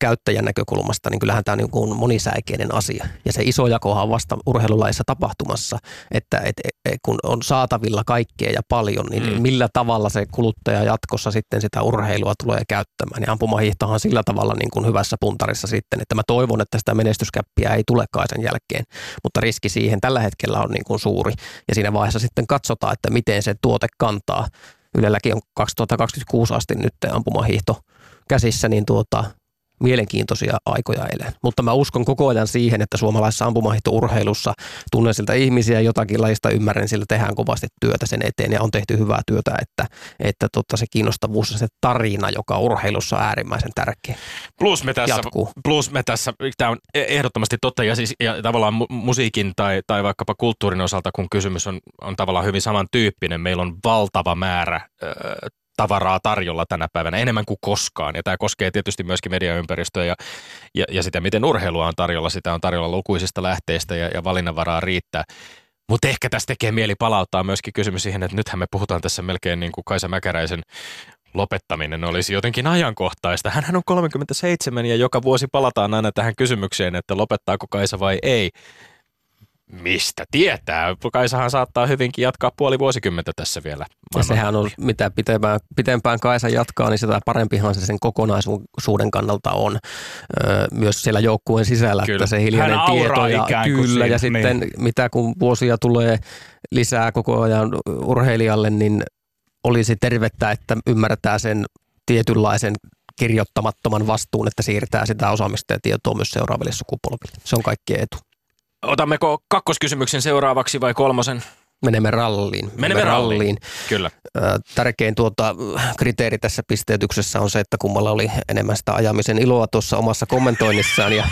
käyttäjän näkökulmasta, niin kyllähän tämä on niin kuin monisäikeinen asia. Ja se iso jakohan on vasta urheilulaissa tapahtumassa, että et, et, kun on saatavilla kaikkea ja paljon, niin mm. millä tavalla se kuluttaja jatkossa sitten sitä urheilua tulee käyttämään. Ja ampumahiihtohan sillä tavalla niin kuin hyvässä puntarissa sitten, että mä toivon, että sitä menestyskäppiä ei tulekaan sen jälkeen, mutta riski siihen tällä hetkellä on niin kuin suuri. Ja siinä vaiheessa sitten katsotaan, että miten se tuote kantaa. Ylelläkin on kaksituhattakaksikymmentäkuusi asti nyt ampumahiihto käsissä, niin tuota... mielenkiintoisia aikoja elää. Mutta mä uskon koko ajan siihen, että suomalaisessa ampumahiihtourheilussa tunnen siltä ihmisiä, jotakin lajista ymmärrän, sillä tehdään kovasti työtä sen eteen ja on tehty hyvää työtä, että, että totta, se kiinnostavuus ja se tarina, joka on urheilussa on äärimmäisen tärkeä. Plus me tässä, jatkuu. Plus me tässä, tämä on ehdottomasti totta ja, siis, ja tavallaan musiikin tai, tai vaikkapa kulttuurin osalta, kun kysymys on, on tavallaan hyvin samantyyppinen, meillä on valtava määrä öö, tavaraa tarjolla tänä päivänä enemmän kuin koskaan. Ja tämä koskee tietysti myöskin mediaympäristöä ja, ja, ja sitä, miten urheilua on tarjolla. Sitä on tarjolla lukuisista lähteistä ja, ja valinnanvaraa riittää. Mutta ehkä tässä tekee mieli palauttaa myöskin kysymys siihen, että nythän me puhutaan tässä melkein niin kuin Kaisa Mäkäräisen lopettaminen olisi jotenkin ajankohtaista. Hänhän on kolmekymmentäseitsemän ja joka vuosi palataan aina tähän kysymykseen, että lopettaako Kaisa vai ei. Mistä tietää? Kaisahan saattaa hyvinkin jatkaa puoli vuosikymmentä tässä vielä. Ja sehän on, mitä pitempään, pitempään Kaisa jatkaa, niin sitä parempihan se sen kokonaisuuden kannalta on öö, myös siellä joukkueen sisällä, kyllä. Että se hiljainen tieto ja kyllä, ja sitten niin. Mitä kun vuosia tulee lisää koko ajan urheilijalle, niin olisi tervettä, että ymmärtää sen tietynlaisen kirjoittamattoman vastuun, että siirtää sitä osaamista ja tietoa myös seuraaville sukupolville. Se on kaikkien etu. Otammeko kakkoskysymyksen seuraavaksi vai kolmosen? Menemme ralliin. Menemme ralliin. ralliin. Kyllä. Tärkein tuota kriteeri tässä pisteytyksessä on se, että kummalla oli enemmän sitä ajamisen iloa tuossa omassa kommentoinnissaan ja,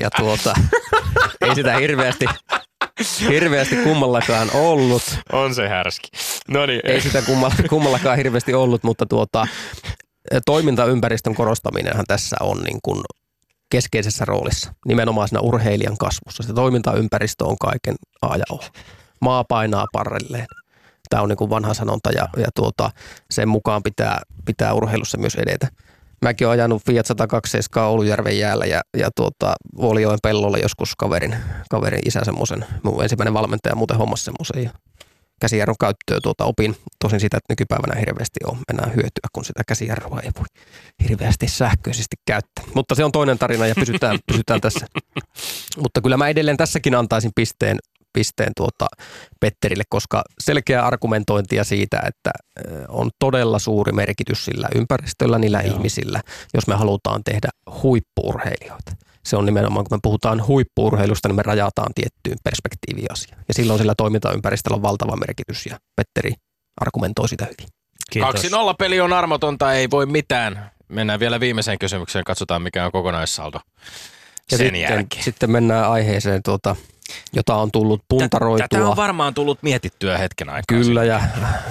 ja tuota, ei sitä hirveästi, hirveästi kummallakaan ollut. On se härski. Noniin. Ei sitä kummallakaan hirveästi ollut, mutta tuota, toimintaympäristön korostaminenhan tässä on niin kuin keskeisessä roolissa, nimenomaan siinä urheilijan kasvussa. Se toimintaympäristö on kaiken A ja O. Maa painaa parrelleen. Tämä on niin kuin vanha sanonta ja, ja tuota, sen mukaan pitää, pitää urheilussa myös edetä. Mäkin olen ajanut Fiat sata kaksi Oulujärven jäällä ja, ja tuota, Vuolijoen pellolla joskus kaverin, kaverin isä semmoisen. Mun ensimmäinen valmentaja muuten hommasi semmoisen. Käsijarrun käyttöä tuota opin. Tosin sitä, että nykypäivänä hirveästi on enää hyötyä, kun sitä käsijarrua ei voi hirveästi sähköisesti käyttää. Mutta se on toinen tarina ja pysytään, pysytään tässä. Mutta kyllä mä edelleen tässäkin antaisin pisteen, pisteen tuota Petterille, koska selkeää argumentointia siitä, että on todella suuri merkitys sillä ympäristöllä, niillä Joo. ihmisillä, jos me halutaan tehdä huippu-urheilijoita. Se on nimenomaan, kun me puhutaan huippu-urheilusta, niin me rajataan tiettyyn perspektiiviin asiaan. Ja silloin sillä toimintaympäristöllä on valtava merkitys ja Petteri argumentoi sitä hyvin. Kiitos. kaksi nolla peli on armotonta, ei voi mitään. Mennään vielä viimeiseen kysymykseen, katsotaan mikä on kokonaissaldo sen sitten, jälkeen. Sitten mennään aiheeseen, tuota, jota on tullut puntaroitua. Tätä on varmaan tullut mietittyä hetken aikaa. Kyllä ja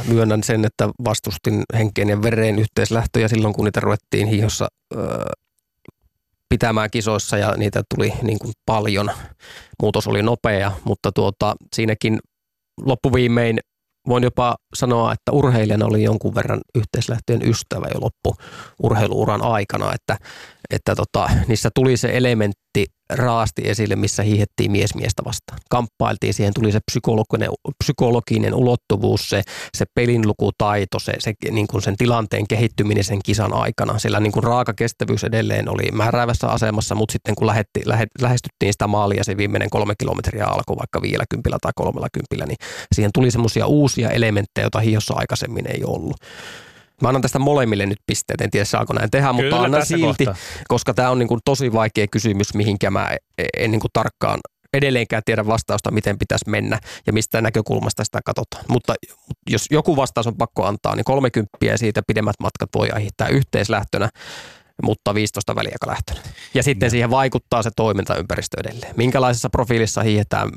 myönnän sen, että vastustin henkeen ja vereen yhteislähtöjä silloin, kun niitä ruvettiin hiihossa öö, pitämään kisoissa ja niitä tuli niin kuin paljon. Muutos oli nopea, mutta tuota, siinäkin loppuviimein voin jopa sanoa, että urheilijana oli jonkun verran yhteislähtöjen ystävä jo loppuurheiluuran aikana, että, että tota, niissä tuli se elementti raasti esille, missä hiihettiin mies miestä vastaan. Kamppailtiin, siihen tuli se psykologinen, psykologinen ulottuvuus, se, se pelinlukutaito, se, se, niin kuin sen tilanteen kehittyminen sen kisan aikana. Siellä niin kuin raaka kestävyys edelleen oli määräävässä asemassa, mutta sitten kun lähetti, lähe, lähestyttiin sitä maalia, se viimeinen kolme kilometriä alkoi vaikka viidelläkympillä tai kolmellakymppillä, niin siihen tuli semmoisia uusia elementtejä, joita hiossa aikaisemmin ei ollut. Mä annan tästä molemmille nyt pisteet, en tiedä saako näin tehdä, kyllä, mutta annan silti, kohta. Koska tämä on niin kuin tosi vaikea kysymys, mihinkä mä en niin kuin tarkkaan edelleenkään tiedä vastausta, miten pitäisi mennä ja mistä näkökulmasta sitä katsotaan. Mutta jos joku vastaus on pakko antaa, niin kolmekymppiä ja siitä pidemmät matkat voi aiheuttaa yhteislähtönä. mutta viisitoista väliaika lähtenyt. Ja sitten no. siihen vaikuttaa se toimintaympäristö edelleen. Minkälaisessa profiilissa hiihetään,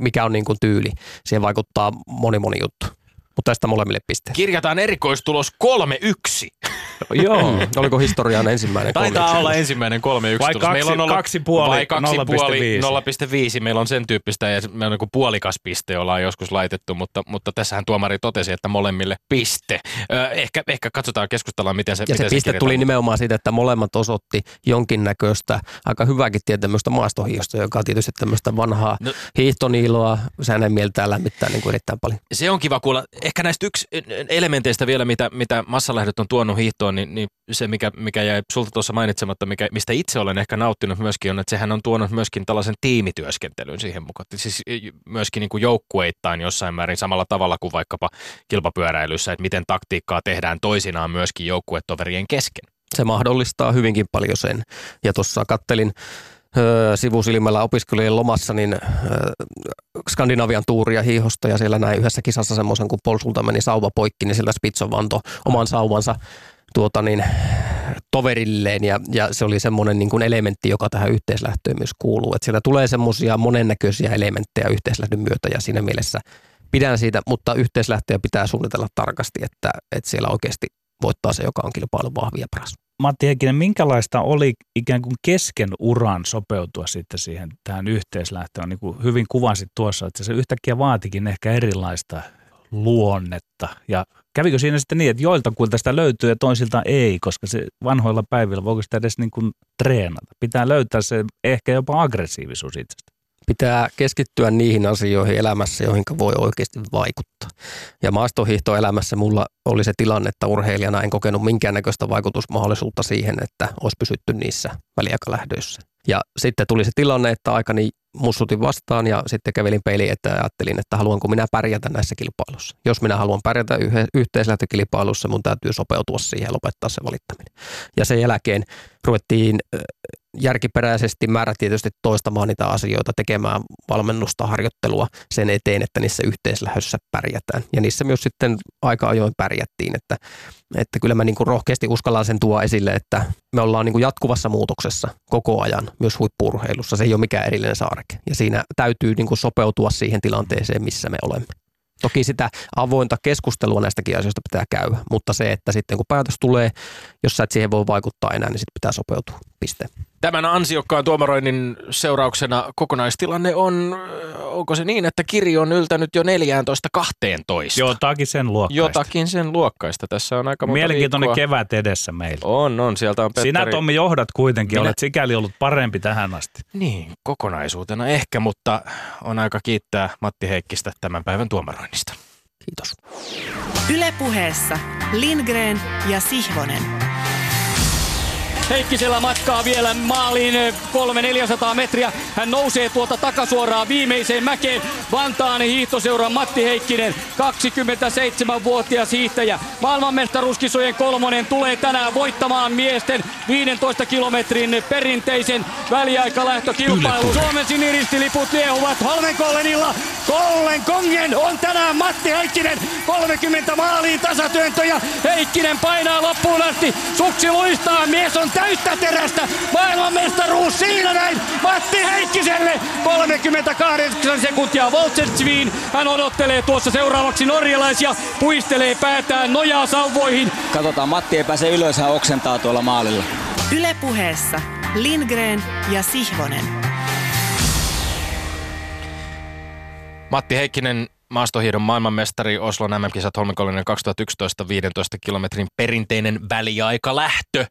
mikä on niin kuin tyyli. Siihen vaikuttaa moni moni juttu. Mutta tästä molemmille pisteet. Kirjataan erikoistulos kolme yksi. Joo, oliko historian ensimmäinen kolme yksi? Taitaa olla ensimmäinen kolme yksi. Vai kaksi pilkku viisi, nolla pilkku viisi. Meillä on sen tyyppistä ja meillä on niin kuin puolikas piste ollaan joskus laitettu, mutta, mutta tässähän tuomari totesi, että molemmille piste. Ehkä, ehkä katsotaan, keskustellaan, miten se kirjataan. Ja se piste se tuli nimenomaan siitä, että molemmat osoitti jonkinnäköistä, aika hyvääkin tietämystä maastohiihdosta, joka on tietysti tämmöistä vanhaa no, hiihtoniiloa. Se hänen mieltään lämmittää niin kuin erittäin paljon. Se on kiva kuulla. Ehkä näistä yksi elementeistä vielä, mitä, mitä massalähdöt on tuonut hiihtoon, niin, niin se, mikä, mikä jäi sulta tuossa mainitsematta, mikä, mistä itse olen ehkä nauttinut myöskin, on, että sehän on tuonut myöskin tällaisen tiimityöskentelyyn siihen mukaan. Siis myöskin niin kuin joukkueittain jossain määrin samalla tavalla kuin vaikkapa kilpapyöräilyssä, että miten taktiikkaa tehdään toisinaan myöskin joukkuetoverien kesken. Se mahdollistaa hyvinkin paljon sen. Ja tuossa kattelin sivusilmällä opiskelijoiden lomassa niin Skandinavian tuuria hiihosta ja siellä näin yhdessä kisassa semmoisen, kun polsulta meni sauva poikki, niin sieltä Spitson vantoi oman sauvansa tuota niin, toverilleen ja, ja se oli semmoinen niin kuin elementti, joka tähän yhteislähtöön myös kuuluu. Että siellä tulee semmoisia monennäköisiä elementtejä yhteislähdön myötä ja siinä mielessä pidän siitä, mutta yhteislähtöjä pitää suunnitella tarkasti, että, että siellä oikeasti voittaa se, joka on kilpailun vahvin ja paras. Matti Heikkinen, minkälaista oli ikään kuin kesken uran sopeutua sitten siihen tähän yhteislähtöön? Niin kuin hyvin kuvasit tuossa, että se yhtäkkiä vaatikin ehkä erilaista luonnetta. Ja kävikö siinä sitten niin, että joiltakuilta sitä löytyy ja toisilta ei, koska se vanhoilla päivillä voiko sitä edes niin kuin treenata? Pitää löytää se ehkä jopa aggressiivisuus itsestä. Pitää keskittyä niihin asioihin elämässä, joihin voi oikeasti vaikuttaa. Ja maastohiihtoelämässä mulla oli se tilanne, että urheilijana en kokenut minkäännäköistä vaikutusmahdollisuutta siihen, että olisi pysytty niissä väliaikalähdöissä. Ja sitten tuli se tilanne, että aikani mussutin vastaan ja sitten kävelin peiliin eteen ja ajattelin, että haluanko minä pärjätä näissä kilpailussa. Jos minä haluan pärjätä yhe, yhteislähtökilpailussa, mun täytyy sopeutua siihen ja lopettaa se valittaminen. Ja sen jälkeen ruvettiin järkiperäisesti määrätietoisesti toistamaan niitä asioita, tekemään valmennusta, harjoittelua sen eteen, että niissä yhteislähdössä pärjätään. Ja niissä myös sitten aika ajoin pärjättiin, että, että kyllä mä niin kuin rohkeasti uskallan sen tuoda esille, että me ollaan niin kuin jatkuvassa muutoksessa koko ajan, myös huippu-urheilussa. Se ei ole mikään erillinen saareke ja siinä täytyy niin kuin sopeutua siihen tilanteeseen, missä me olemme. Toki sitä avointa keskustelua näistäkin asioista pitää käydä, mutta se, että sitten kun päätös tulee, jos sä et siihen voi vaikuttaa enää, niin sitten pitää sopeutua. Piste. Tämän ansiokkaan tuomaroinnin seurauksena kokonaistilanne on, onko se niin, että kirjo on yltänyt jo neljätoista kahteentoista? Jotakin sen luokkaista. Jotakin sen luokkaista. Tässä on aika monta mielenkiintoinen viikkoa. Kevät edessä meillä. On, on. Sieltä on Petteri. Sinä, Tommi, johdat kuitenkin. Minä... Olet sikäli ollut parempi tähän asti. Niin, kokonaisuutena ehkä, mutta on aika kiittää Matti Heikkistä tämän päivän tuomaroinnista. Kiitos. Yle Puheessa Lindgren ja Sihvonen. Heikkisellä matkaa vielä maaliin kolme neljäsataa metriä. Hän nousee tuolta takasuoraan viimeiseen mäkeen. Vantaan hiihtoseuran Matti Heikkinen, kaksikymmentäseitsemänvuotias hiihtäjä. Maailmanmestaruuskisojen kolmonen tulee tänään voittamaan miesten viidentoista kilometrin perinteisen väliaikalähtökilpailun. Suomen siniristiliput liehuvat Holmenkollenilla. Kollenkongen on tänään Matti Heikkinen. kolmekymmentä maaliin tasatyöntöjä. Heikkinen painaa loppuun asti. Suksi luistaa. Mies on täyttä terästä. Maailmanmestaruus siinä näin Matti Heikkiselle. kolmekymmentäkahdeksan sekuntia Voltsersviin. Hän odottelee tuossa seuraavaksi norjalaisia. Puistelee päätään, nojaa sauvoihin. Katsotaan, Matti ei pääse ylös, hän oksentaa tuolla maalilla. Yle Puheessa Lindgren ja Sihvonen. Matti Heikkinen, maastohiihdon maailmanmestari, Oslon M M-kisat, Holmenkollen kaksituhattayksitoista, viidentoista kilometrin perinteinen väliaikalähtö.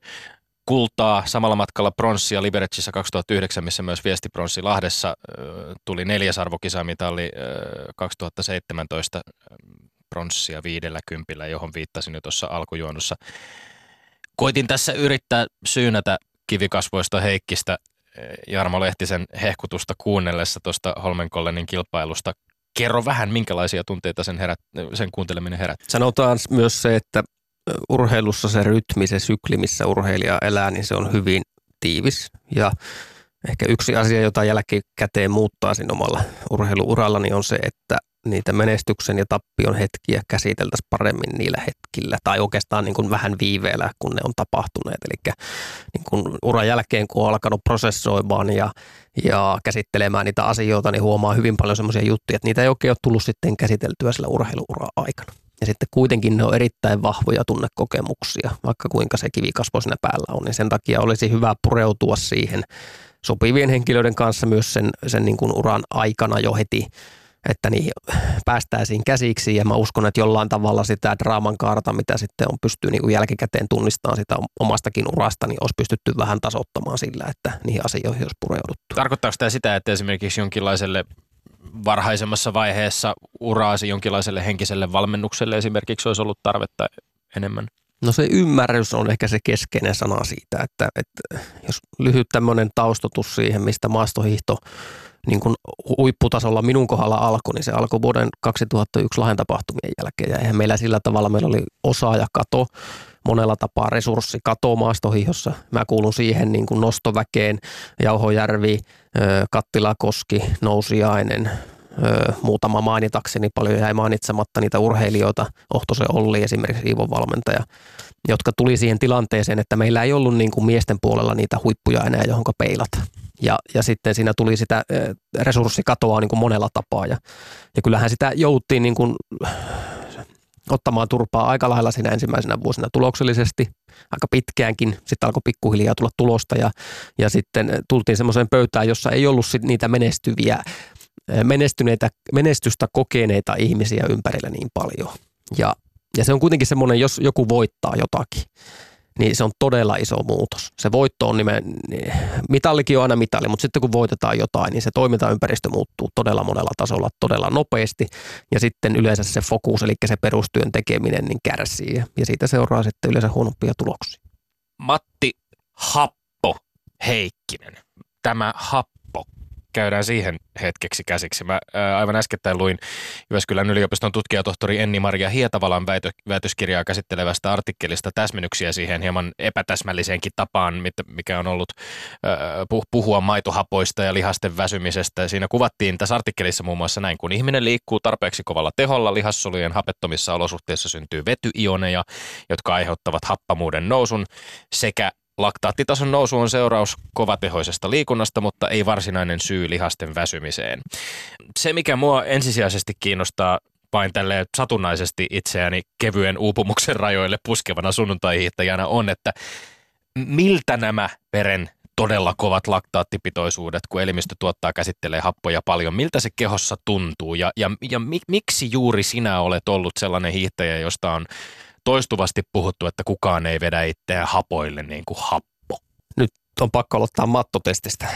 Kultaa samalla matkalla pronssia Liberecissa kaksituhattayhdeksän, missä myös viesti pronssi Lahdessa. Tuli neljäs arvokisamitali kaksituhattaseitsemäntoista pronssia viidellä kympillä, johon viittasin jo tuossa alkujuonnossa. Koitin tässä yrittää syynätä kivikasvoista Heikkistä Jarmo Lehtisen hehkutusta kuunnellessa tuosta Holmenkollenin kilpailusta. Kerro vähän, minkälaisia tunteita sen, herät, sen kuunteleminen herättää. Sanotaan myös se, että urheilussa se rytmi, se sykli, missä urheilija elää, niin se on hyvin tiivis ja Ehkä yksi asia, jota jälkikäteen muuttaa siinä omalla urheiluurallani on se, että niitä menestyksen ja tappion hetkiä käsiteltäisiin paremmin niillä hetkillä tai oikeastaan niin kuin vähän viiveellä, kun ne on tapahtuneet. Eli niin kuin uran jälkeen, kun on alkanut prosessoimaan ja, ja käsittelemään niitä asioita, niin huomaa hyvin paljon semmoisia juttuja, että niitä ei oikein ole tullut sitten käsiteltyä sillä urheiluuran aikana. Ja sitten kuitenkin ne on erittäin vahvoja tunnekokemuksia, vaikka kuinka se kivikasvo siinä päällä on, niin sen takia olisi hyvä pureutua siihen sopivien henkilöiden kanssa myös sen, sen niin kuin uran aikana jo heti, että niihin päästäisiin käsiksi, ja mä uskon, että jollain tavalla sitä draaman kaarta, mitä sitten on pystyy niin kuin jälkikäteen tunnistamaan sitä omastakin urasta, niin olisi pystytty vähän tasoittamaan sillä, että niihin asioihin olisi pureuduttu. Tarkoittaako tämä sitä, että esimerkiksi jonkinlaiselle varhaisemmassa vaiheessa uraasi jonkinlaiselle henkiselle valmennukselle esimerkiksi olisi ollut tarvetta enemmän? No se ymmärrys on ehkä se keskeinen sana siitä, että, että jos lyhyt tämmöinen taustotus siihen, mistä maastohiihto niin kun huipputasolla minun kohdalla alkoi, niin se alkoi vuoden kaksituhattayksi Lahden tapahtumien jälkeen. Ja eihän meillä sillä tavalla, meillä oli osaajakato, monella tapaa resurssikato maastohiihdossa. Mä kuulun siihen niin kuin nostoväkeen, Jauhojärvi, Kattilakoski, Nousiainen, muutama mainitakseni, paljon jäi mainitsematta niitä urheilijoita, Ohtosen Olli esimerkiksi Iivon valmentaja, jotka tuli siihen tilanteeseen, että meillä ei ollut niin kuin miesten puolella niitä huippuja enää, johon peilata. Ja, ja sitten siinä tuli sitä resurssikatoa niin kuin monella tapaa. Ja, ja kyllähän sitä jouttiin niin kuin ottamaan turpaa aika lailla siinä ensimmäisenä vuosina tuloksellisesti, aika pitkäänkin. Sitten alkoi pikkuhiljaa tulla tulosta ja, ja sitten tultiin semmoiseen pöytään, jossa ei ollut sit niitä menestyviä, menestyneitä, menestystä kokeneita ihmisiä ympärillä niin paljon. Ja, ja se on kuitenkin semmoinen, jos joku voittaa jotakin, niin se on todella iso muutos. Se voitto on nimen, mitallikin on aina mitalli, mutta sitten kun voitetaan jotain, niin se toimintaympäristö muuttuu todella monella tasolla todella nopeasti. Ja sitten yleensä se fokus, eli se perustyön tekeminen, niin kärsii. Ja siitä seuraa sitten yleensä huonompia tuloksia. Matti Happo Heikkinen. Tämä Happo. Käydään siihen hetkeksi käsiksi. Mä ää, aivan äskettäin luin Jyväskylän yliopiston tutkijatohtori Enni-Maria Hietavalan väitö, väitöskirjaa käsittelevästä artikkelista täsmennyksiä siihen hieman epätäsmälliseenkin tapaan, mit, mikä on ollut ää, puhua maitohapoista ja lihasten väsymisestä. Siinä kuvattiin tässä artikkelissa muun muassa näin, kun ihminen liikkuu tarpeeksi kovalla teholla, lihassolujen hapettomissa olosuhteissa syntyy vetyioneja, jotka aiheuttavat happamuuden nousun sekä laktaattitason nousu on seuraus kovatehoisesta liikunnasta, mutta ei varsinainen syy lihasten väsymiseen. Se, mikä mua ensisijaisesti kiinnostaa vain tälleen satunnaisesti itseäni kevyen uupumuksen rajoille puskevana sunnuntai-hiihtäjänä on, että miltä nämä veren todella kovat laktaattipitoisuudet, kun elimistö tuottaa käsittelee happoja paljon, miltä se kehossa tuntuu ja, ja, ja miksi juuri sinä olet ollut sellainen hiihtäjä, josta on toistuvasti puhuttu, että kukaan ei vedä itseään hapoille niin kuin Happo. Nyt on pakko aloittaa mattotestistä.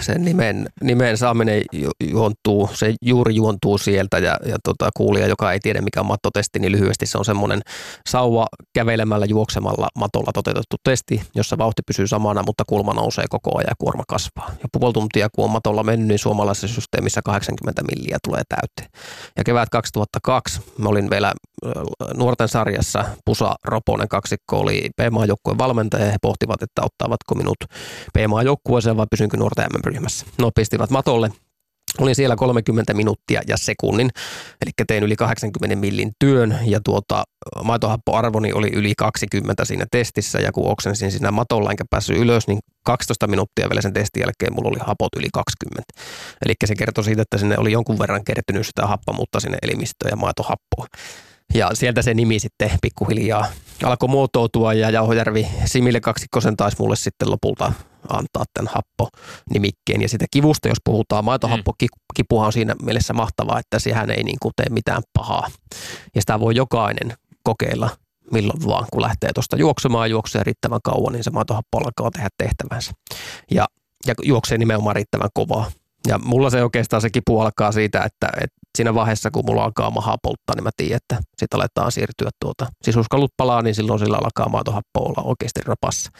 Sen nimen, nimen saaminen juontuu, se juuri juontuu sieltä ja, ja tota, kuulija, joka ei tiedä mikä on mattotesti, niin lyhyesti se on semmoinen sauva kävelemällä juoksemalla matolla toteutettu testi, jossa vauhti pysyy samana, mutta kulma nousee koko ajan ja kuorma kasvaa. Ja puoli tuntia kun on matolla mennyt, niin suomalaisessa systeemissä kahdeksankymmentä milliä tulee täyteen. Ja kevät kaksituhattakaksi mä olin vielä nuorten sarjassa, Pusa Roponen kaksikko oli P M A-joukkueen valmentaja ja he pohtivat, että ottaavatko minut P M A-joukkueeseen vai pysynkö nuorten M M-ryhmässä. No pistivät matolle. Olin siellä kolmekymmentä minuuttia ja sekunnin, eli tein yli kahdeksankymmenen millin työn ja tuota, maitohappoarvoni oli yli kaksikymmentä siinä testissä ja kun oksensin siinä matolla enkä päässyt ylös, niin kaksitoista minuuttia vielä sen testin jälkeen mulla oli hapot yli kaksikymmentä. Eli se kertoi siitä, että sinne oli jonkun verran kertynyt sitä happamuutta sinne elimistöön ja maitohappoa. Ja sieltä se nimi sitten pikkuhiljaa alkoi muotoutua ja Jauhojärvi Simille kaksikkosen taisi mulle sitten lopulta antaa tämän happonimikkeen. Ja sitä kivusta, jos puhutaan, maitohappokipuhan on siinä mielessä mahtavaa, että sehän ei niin kuin tee mitään pahaa. Ja sitä voi jokainen kokeilla milloin vaan, kun lähtee tuosta juoksemaan, juoksee riittävän kauan, niin se maitohappo alkaa tehdä tehtävänsä. Ja, ja juoksee nimenomaan riittävän kovaa. Ja mulla se oikeastaan se kipu alkaa siitä, että, että siinä vaiheessa, kun mulla alkaa mahaa polttaa, niin mä tiedän, että siitä aletaan siirtyä tuota sisuskalut palaa, niin silloin sillä alkaa maitohappo olla oikeasti rapassa.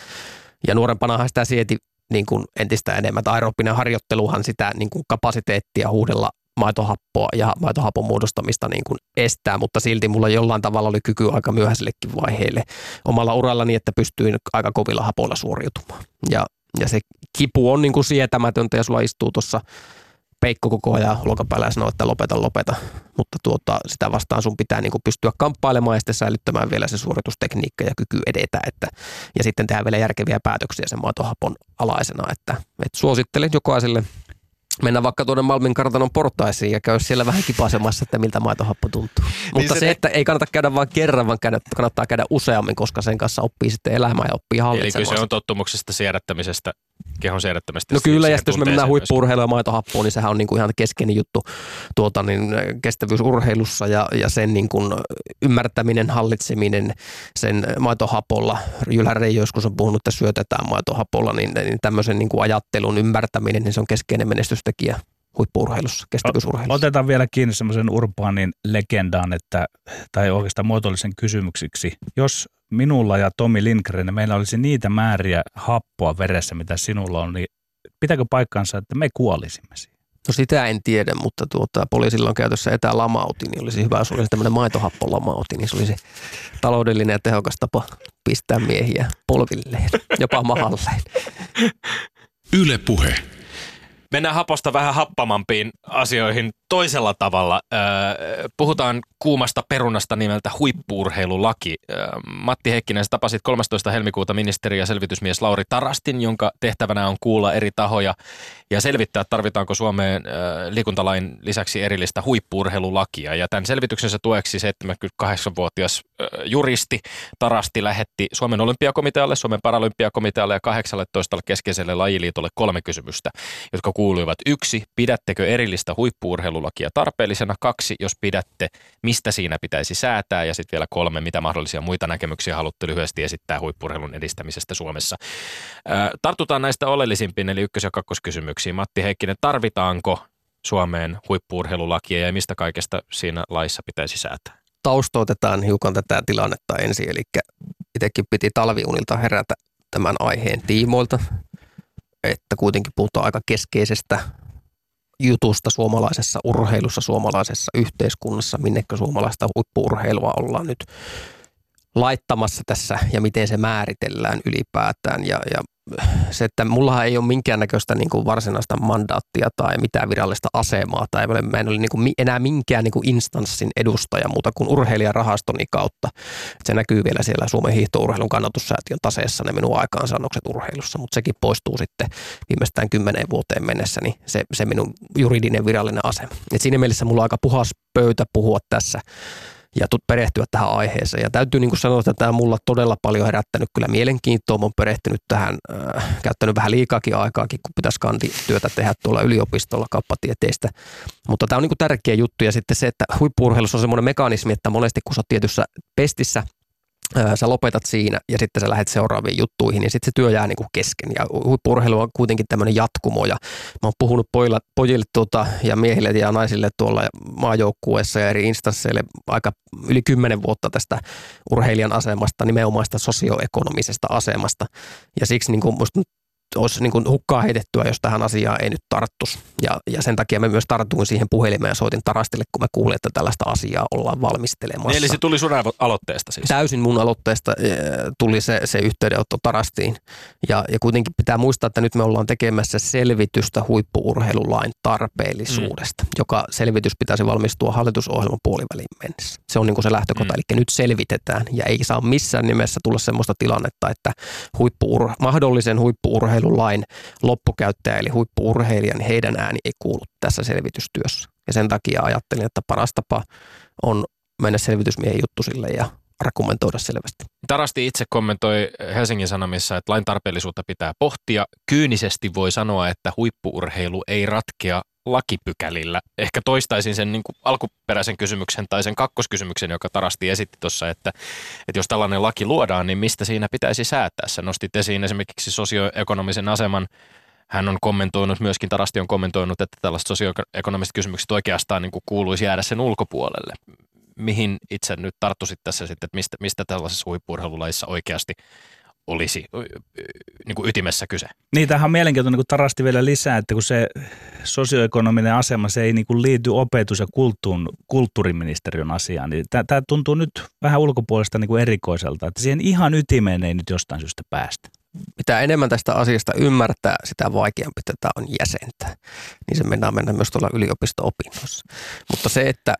Ja nuorempanahan sitä sieti niin kuin entistä enemmän. Aerobinen harjoitteluhan sitä niin kuin kapasiteettia huudella maitohappoa ja maitohapon muodostamista niin kuin estää, mutta silti mulla jollain tavalla oli kyky aika myöhäisellekin vaiheelle omalla urallani, että pystyin aika kovilla hapoilla suoriutumaan. Ja, ja se kipu on niin kuin sietämätöntä ja sulla istuu tuossa peikko koko ajan olkapäällä ja sanoo, että lopeta, lopeta. Mutta tuota, sitä vastaan sun pitää niin kuin pystyä kamppailemaan ja sitten säilyttämään vielä se suoritustekniikka ja kyky edetä. Että, ja sitten tehdään vielä järkeviä päätöksiä sen maitohapon alaisena. Että, että suosittelen jokaiselle mennä vaikka tuonne Malmin kartanon portaisiin ja käy siellä vähän kipasemassa, että miltä maitohappo tuntuu. Mutta niin se, se, että ei kannata käydä vain kerran, vaan käydä, kannattaa käydä useammin, koska sen kanssa oppii sitten elämää ja oppii hallitsemaan. Eli kyllä se on tottumuksesta, siedättämisestä, kehon siedättämisestä. No kyllä, ja sitten jos me mennään huippu-urheiluun ja maitohappoon, niin sehän on niinku ihan keskeinen juttu tuota, niin kestävyysurheilussa ja, ja sen niinku ymmärtäminen, hallitseminen sen maitohapolla. Jylhä Reijo joskus on puhunut, että syötetään maitohapolla, niin, niin tämmöisen niinku ajattelun ymmärtäminen, niin se on keskeinen menestys tekijä huippu-urheilussa, kestävyysurheilussa. Otetaan vielä kiinni semmoisen urbaanin legendaan, että, tai oikeastaan muotoillisen kysymyksiksi. Jos minulla ja Tomi Lindgren, meillä olisi niitä määriä happoa veressä, mitä sinulla on, niin pitääkö paikkansa, että me kuolisimme siihen? No sitä en tiedä, mutta tuota, poliisilla on käytössä etälamauti, niin olisi hyvä, jos olisi tämmöinen maitohappolamauti, niin se olisi taloudellinen ja tehokas tapa pistää miehiä polvilleen, jopa mahalleen. Yle Puhe. Mennään haposta vähän happamampiin asioihin toisella tavalla. Puhutaan kuumasta perunasta nimeltä huippu-urheilulaki. Matti Heikkinen, sä tapasit kolmastoista helmikuuta ministeri ja selvitysmies Lauri Tarastin, jonka tehtävänä on kuulla eri tahoja ja selvittää, tarvitaanko Suomeen liikuntalain lisäksi erillistä huippu-urheilulakia. Ja tämän selvityksensä tueksi seitsemänkymmentäkahdeksanvuotias juristi Tarasti lähetti Suomen olympiakomitealle, Suomen paralympiakomitealle ja kahdeksalletoista keskeiselle lajiliitolle kolme kysymystä, jotka kuuluivat: yksi, pidättekö erillistä huippu-urheilulakia tarpeellisena? Kaksi, jos pidätte, mistä siinä pitäisi säätää? Ja sitten vielä kolme, mitä mahdollisia muita näkemyksiä haluatte lyhyesti esittää huippu-urheilun edistämisestä Suomessa? Ää, tartutaan näistä oleellisimpiin, eli ykkös- ja kakkoskysymyksiin. Matti Heikkinen, tarvitaanko Suomeen huippu-urheilulakia ja mistä kaikesta siinä laissa pitäisi säätää? Taustoitetaan hiukan tätä tilannetta ensin, eli itsekin piti talviunilta herätä tämän aiheen tiimoilta, että kuitenkin puhutaan aika keskeisestä jutusta suomalaisessa urheilussa, suomalaisessa yhteiskunnassa, minnekö suomalaista huippu-urheilua ollaan nyt laittamassa tässä ja miten se määritellään ylipäätään. Ja, ja se, että mullahan ei ole minkäännäköistä niin kuin varsinaista mandaattia tai mitään virallista asemaa, tai mä en ole niin kuin enää minkään niin kuin instanssin edustaja muuta kuin urheilijarahastoni kautta. Et se näkyy vielä siellä Suomen hiihtourheilun kannatussäätiön taseessa ne minun aikaansaannokset urheilussa, mutta sekin poistuu sitten viimeistään kymmeneen vuoteen mennessä, niin se, se minun juridinen virallinen asema. Et siinä mielessä mulla on aika puhas pöytä puhua tässä ja perehtyä tähän aiheeseen. Ja täytyy niin kuin sanoa, että tämä mulla todella paljon herättänyt kyllä mielenkiintoa. Mä oon perehtynyt tähän, äh, käyttänyt vähän liikaakin aikaakin, kun pitäisi kandityötä tehdä tuolla yliopistolla kauppatieteistä. Mutta tämä on niin kuin tärkeä juttu. Ja sitten se, että huippu-urheilussa on semmoinen mekanismi, että monesti kun sä oot tietyssä pestissä, sä lopetat siinä ja sitten sä lähdet seuraaviin juttuihin ja sitten se työ jää niinku kesken. Ja huippu-urheilu on kuitenkin tämmöinen jatkumo ja mä oon puhunut pojille, pojille tuota, ja miehille ja naisille tuolla maajoukkueessa ja eri instansseille aika yli kymmenen vuotta tästä urheilijan asemasta, nimenomaan sitä sosioekonomisesta asemasta. Ja siksi niinku musta olisi niin kuin hukkaa heitettyä, jos tähän asiaan ei nyt tarttuisi. Ja, ja sen takia me myös tartuin siihen puhelimeen ja soitin Tarastille, kun mä kuulin, että tällaista asiaa ollaan valmistelemassa. Eli se tuli sun aloitteesta siis? Täysin mun aloitteesta tuli se, se yhteydenotto Tarastiin. Ja, ja kuitenkin pitää muistaa, että nyt me ollaan tekemässä selvitystä huippu-urheilulain tarpeellisuudesta, mm. joka selvitys pitäisi valmistua hallitusohjelman puoliväliin mennessä. Se on niin kuin se lähtökohta, mm. eli nyt selvitetään ja ei saa missään nimessä tulla semmoista tilannetta, että huippu-ur- mahdollisen huippu-urheilulain lain loppukäyttäjä eli huippu-urheilija, niin heidän ääni ei kuulu tässä selvitystyössä. Ja sen takia ajattelin, että paras tapa on mennä selvitysmiehen juttu sille ja argumentoida selvästi. Tarasti itse kommentoi Helsingin Sanomissa, että lain tarpeellisuutta pitää pohtia. Kyynisesti voi sanoa, että huippu-urheilu ei ratkea lakipykälillä. Ehkä toistaisin sen niin kuin alkuperäisen kysymyksen tai sen kakkoskysymyksen, joka Tarasti esitti tuossa, että, että jos tällainen laki luodaan, niin mistä siinä pitäisi säätää? Sä nostit esiin esimerkiksi sosioekonomisen aseman. Hän on kommentoinut, myöskin Tarasti on kommentoinut, että tällaiset sosioekonomiset kysymykset oikeastaan niin kuin kuuluisi jäädä sen ulkopuolelle. Mihin itse nyt tarttuisit tässä sitten, että mistä, mistä tällaisessa huippu-urheilulaissa oikeasti olisi niin kuin ytimessä kyse? Niin, tämähän on mielenkiintoinen, kun Tarasti vielä lisää, että kun se sosioekonominen asema, se ei niin kuin liity opetus- ja kulttuuriministeriön asiaan, niin tämä tuntuu nyt vähän ulkopuolesta niin kuin erikoiselta, että siihen ihan ytimeen ei nyt jostain syystä päästä. mitä enemmän tästä asiasta ymmärtää, sitä vaikeampi tätä on jäsentää. Niin se mennään mennä myös tuolla yliopisto-opinnoissa. Mutta se, että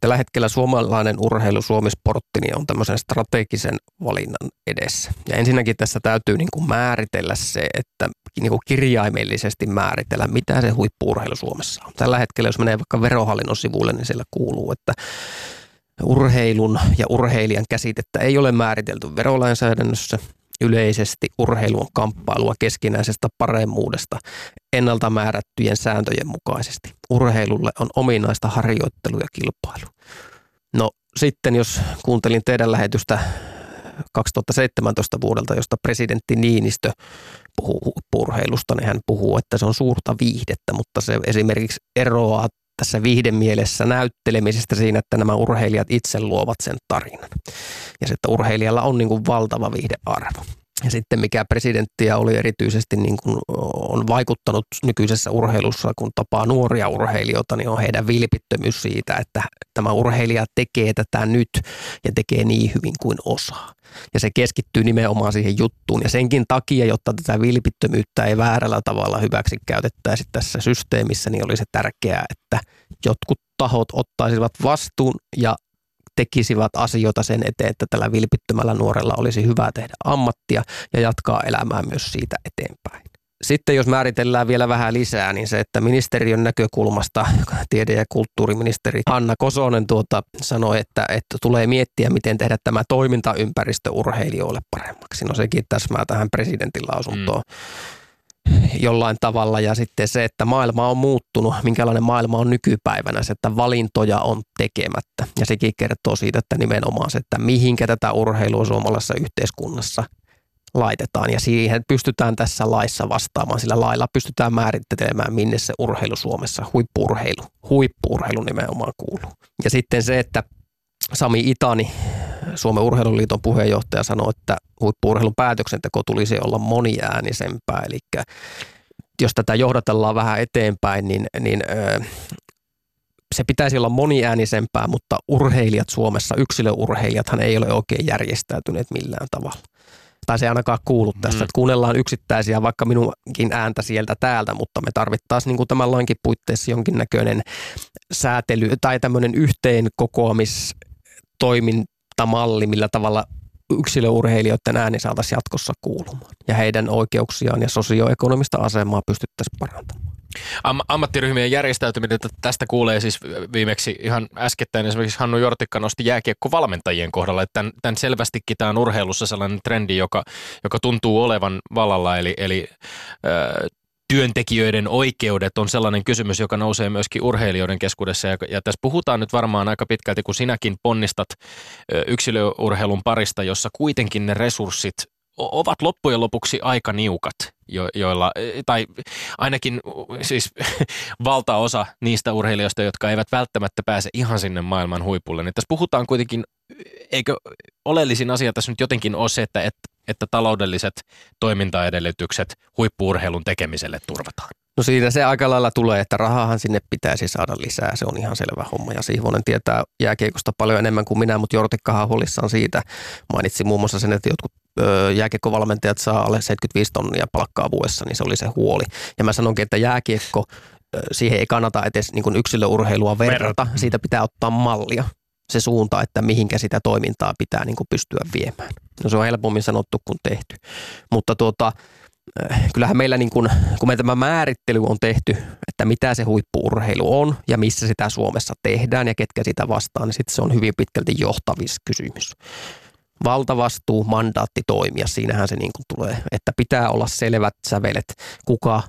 tällä hetkellä suomalainen urheilu, Suomi-sportti, niin on tämmöisen strategisen valinnan edessä. Ja ensinnäkin tässä täytyy niin kuin määritellä se, että niin kuin kirjaimellisesti määritellä, mitä se huippu-urheilu Suomessa on. Tällä hetkellä, jos menee vaikka verohallinnon sivuille, niin siellä kuuluu, että urheilun ja urheilijan käsitettä ei ole määritelty verolainsäädännössä. Yleisesti urheilu on kamppailua keskinäisestä paremmuudesta ennalta määrättyjen sääntöjen mukaisesti. Urheilulle on ominaista harjoittelu ja kilpailu. No sitten jos kuuntelin teidän lähetystä kaksituhattaseitsemäntoista vuodelta, josta presidentti Niinistö puhuu urheilusta, niin hän puhuu, että se on suurta viihdettä, mutta se esimerkiksi eroaa tässä viihdemielessä näyttelemisestä siinä, että nämä urheilijat itse luovat sen tarinan. Ja se, että urheilijalla on niin kuin valtava viihdearvo. Ja sitten mikä presidenttiä oli erityisesti niin kuin on vaikuttanut nykyisessä urheilussa, kun tapaa nuoria urheilijoita, niin on heidän vilpittömyys siitä, että tämä urheilija tekee tätä nyt ja tekee niin hyvin kuin osaa. Ja se keskittyy nimenomaan siihen juttuun. Ja senkin takia, jotta tätä vilpittömyyttä ei väärällä tavalla hyväksi käytettäisi tässä systeemissä, niin oli se tärkeää, että jotkut tahot ottaisivat vastuun ja tekisivät asioita sen eteen, että tällä vilpittömällä nuorella olisi hyvä tehdä ammattia ja jatkaa elämää myös siitä eteenpäin. Sitten jos määritellään vielä vähän lisää, niin se, että ministeriön näkökulmasta tiede- ja kulttuuriministeri Hanna Kosonen tuota sanoi, että, että tulee miettiä, miten tehdä tämä toimintaympäristö urheilijoille paremmaksi. No sekin täsmää tähän presidentin lausuntoon. Mm. jollain tavalla, ja sitten se, että maailma on muuttunut, minkälainen maailma on nykypäivänä, se, että valintoja on tekemättä. Ja sekin kertoo siitä, että nimenomaan se, että mihinkä tätä urheilua suomalaisessa yhteiskunnassa laitetaan, ja siihen pystytään tässä laissa vastaamaan. Sillä lailla pystytään määrittelemään, minne se urheilu Suomessa, huippu-urheilu, huippu-urheilu nimenomaan kuuluu. Ja sitten se, että Sami Itani, Suomen Urheiluliiton puheenjohtaja, sanoi, että huippu-urheilun päätöksenteko tulisi olla moniäänisempää. Eli jos tätä johdatellaan vähän eteenpäin, niin, niin se pitäisi olla moniäänisempää, mutta urheilijat Suomessa, yksilöurheilijathan ei ole oikein järjestäytyneet millään tavalla. Tai se ei ainakaan kuulu tässä, että kuunnellaan yksittäisiä, vaikka minunkin ääntä sieltä täältä, mutta me tarvittaisiin niin kuin tämän lainkin puitteissa jonkinnäköinen säätely tai tämmöinen yhteenkokoamistoimintamalli, millä tavalla yksilöurheilijoiden ääni saataisiin jatkossa kuulumaan ja heidän oikeuksiaan ja sosioekonomista asemaa pystyttäisiin parantamaan. Am- ammattiryhmien järjestäytyminen, tästä kuulee siis viimeksi ihan äskettäin esimerkiksi Hannu Jortikka nosti jääkiekkovalmentajien kohdalla, että tämän, tämän selvästikin tämä on urheilussa sellainen trendi, joka, joka tuntuu olevan vallalla, eli, eli äh, työntekijöiden oikeudet on sellainen kysymys, joka nousee myöskin urheilijoiden keskuudessa, ja, ja tässä puhutaan nyt varmaan aika pitkälti, kun sinäkin ponnistat äh, yksilöurheilun parista, jossa kuitenkin ne resurssit ovat loppujen lopuksi aika niukat, jo, joilla, tai ainakin siis valtaosa niistä urheilijoista, jotka eivät välttämättä pääse ihan sinne maailman huipulle. Niin tässä puhutaan kuitenkin, eikö oleellisin asia tässä nyt jotenkin ole se, että, että, että taloudelliset toimintaedellytykset huippu-urheilun tekemiselle turvataan? No siinä se aika lailla tulee, että rahahan sinne pitäisi saada lisää, se on ihan selvä homma. Ja Sihvonen tietää jääkiekosta paljon enemmän kuin minä, mutta Jortikkahan huolissaan siitä mainitsi muun muassa sen, että jotkut jääkiekkovalmentajat saa alle seitsemänkymmentäviisi tonnia palkkaa vuodessa, niin se oli se huoli. Ja mä sanonkin, että jääkiekko, siihen ei kannata edes niin kuin yksilöurheilua verrata. Siitä pitää ottaa mallia, se suunta, että mihinkä sitä toimintaa pitää niin kuin pystyä viemään. No se on helpommin sanottu kuin tehty. Mutta tuota, kyllähän meillä, niin kuin, kun meillä tämä määrittely on tehty, että mitä se huippu-urheilu on ja missä sitä Suomessa tehdään ja ketkä sitä vastaan, niin sitten se on hyvin pitkälti johtavis kysymys. Valtavastuu, mandaatti toimia, siinähän se niin kuin tulee, että pitää olla selvät sävelet, kuka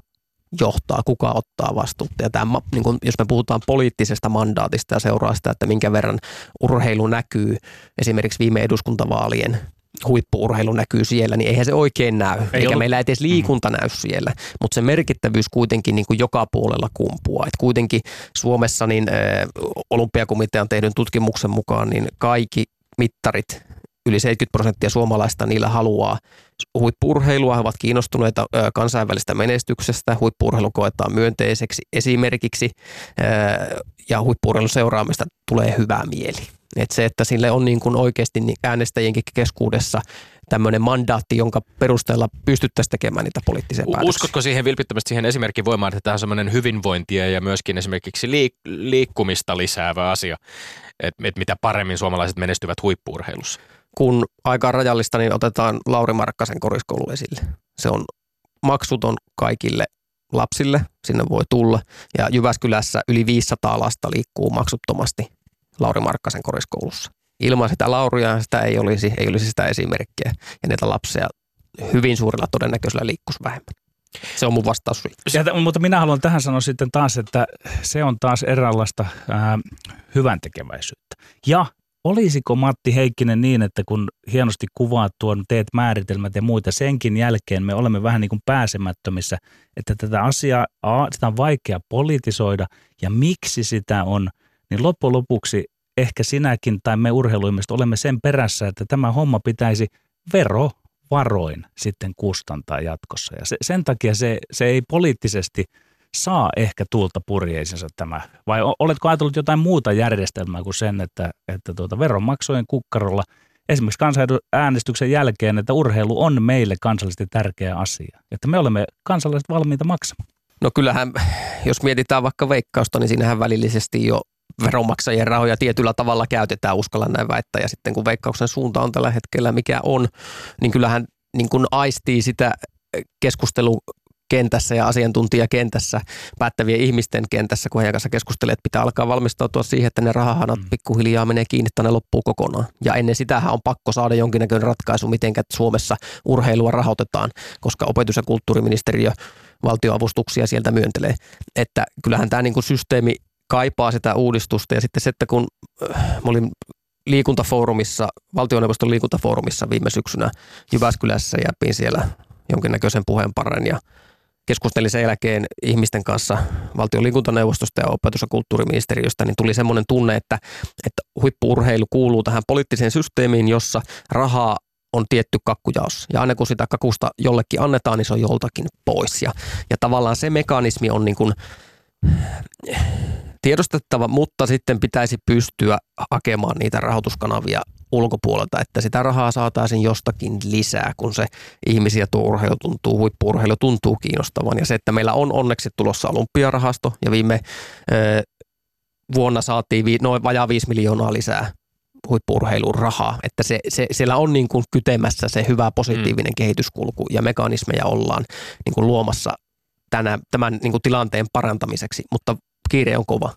johtaa, kuka ottaa vastuutta. Ja tämä, niin kuin, jos me puhutaan poliittisesta mandaatista ja seuraa sitä, että minkä verran urheilu näkyy, esimerkiksi viime eduskuntavaalien huippu-urheilu näkyy siellä, niin eihän se oikein näy. Ei Eikä ollut. Meillä ei edes liikunta näy siellä, mutta se merkittävyys kuitenkin niin kuin joka puolella kumpuaa. Et kuitenkin Suomessa niin, Olympiakomitean tehdyn tutkimuksen mukaan niin kaikki mittarit, yli seitsemänkymmentä prosenttia suomalaista niillä haluaa huippu-urheilua. He ovat kiinnostuneita kansainvälistä menestyksestä. Huippu-urheilu koetaan myönteiseksi esimerkiksi ja huippu-urheilun seuraamista tulee hyvää mieli. Et se, että sille on niin kuin oikeasti äänestäjienkin keskuudessa tämmöinen mandaatti, jonka perusteella pystyttäisiin tekemään niitä poliittisia päätöksiä. Uskotko siihen vilpittömästi siihen esimerkki voimaan, että tämä on semmoinen hyvinvointia ja myöskin esimerkiksi liik- liikkumista lisäävä asia, että et mitä paremmin suomalaiset menestyvät huippu-urheilussa? Kun aika on rajallista, niin otetaan Lauri Markkasen Koriskoulu esille. Se on maksuton kaikille lapsille, sinne voi tulla. Ja Jyväskylässä yli viisisataa lasta liikkuu maksuttomasti Lauri Markkasen Koriskoulussa. Ilman sitä Lauria sitä ei olisi, ei olisi sitä esimerkkiä. Ja näitä lapsia hyvin suurella todennäköisellä liikkuisi vähemmän. Se on mun vastaus. Ja, mutta minä haluan tähän sanoa sitten taas, että se on taas eräänlaista ää, hyväntekeväisyyttä. Ja olisiko Matti Heikkinen niin, että kun hienosti kuvaat tuon, teet määritelmät ja muita, senkin jälkeen me olemme vähän niin kuin pääsemättömissä, että tätä asiaa, a, sitä on vaikea politisoida ja miksi sitä on, niin loppujen lopuksi ehkä sinäkin tai me urheiluimista olemme sen perässä, että tämä homma pitäisi verovaroin sitten kustantaa jatkossa. Ja se, sen takia se, se ei poliittisesti saa ehkä tuulta purjeisensa tämä. Vai oletko ajatellut jotain muuta järjestelmää kuin sen, että, että tuota veronmaksojen kukkarolla esimerkiksi kansanäänestyksen jälkeen, että urheilu on meille kansallisesti tärkeä asia. Että me olemme kansalaiset valmiita maksamaan. No kyllähän, jos mietitään vaikka Veikkausta, niin siinähän välillisesti jo veronmaksajien rahoja tietyllä tavalla käytetään, uskallan näin väittää. Ja sitten kun Veikkauksen suunta on tällä hetkellä mikä on, niin kyllähän niin kun aistii sitä keskustelua kentässä ja asiantuntijakentässä, päättävien ihmisten kentässä, kun heidän kanssa keskustelee, että pitää alkaa valmistautua siihen, että ne rahahanat pikkuhiljaa menee kiinni, että ne loppuu kokonaan. Ja ennen sitähän on pakko saada jonkinnäköinen ratkaisu, miten Suomessa urheilua rahoitetaan, koska opetus- ja kulttuuriministeriö valtioavustuksia sieltä myöntelee. Että kyllähän tämä niin kuin systeemi kaipaa sitä uudistusta ja sitten se, että kun äh, mä olin liikuntafoorumissa, valtioneuvoston liikuntafoorumissa viime syksynä Jyväskylässä ja pin siellä jonkinnäköisen puheenparren ja keskustelin sen jälkeen ihmisten kanssa valtion liikuntaneuvostosta ja opetus- ja kulttuuriministeriöstä, niin tuli semmoinen tunne, että, että huippu-urheilu kuuluu tähän poliittiseen systeemiin, jossa rahaa on tietty kakkujaos. Ja aina kun sitä kakusta jollekin annetaan, niin se on joltakin pois. Ja, ja tavallaan se mekanismi on niin kuin tiedostettava, mutta sitten pitäisi pystyä hakemaan niitä rahoituskanavia ulkopuolelta, että sitä rahaa saataisiin jostakin lisää, kun se ihmisiä tuo urheilu tuntuu, huippu-urheilu tuntuu kiinnostavan. Ja se, että meillä on onneksi tulossa olympiarahasto ja viime ö, vuonna saatiin vi, noin vajaa viisi miljoonaa lisää huippu-urheilun rahaa. Että se, se, siellä on niin kuin kytemässä se hyvä positiivinen mm. kehityskulku ja mekanismeja ollaan niin kuin luomassa tänä, tämän niin kuin tilanteen parantamiseksi, mutta kiire on kova.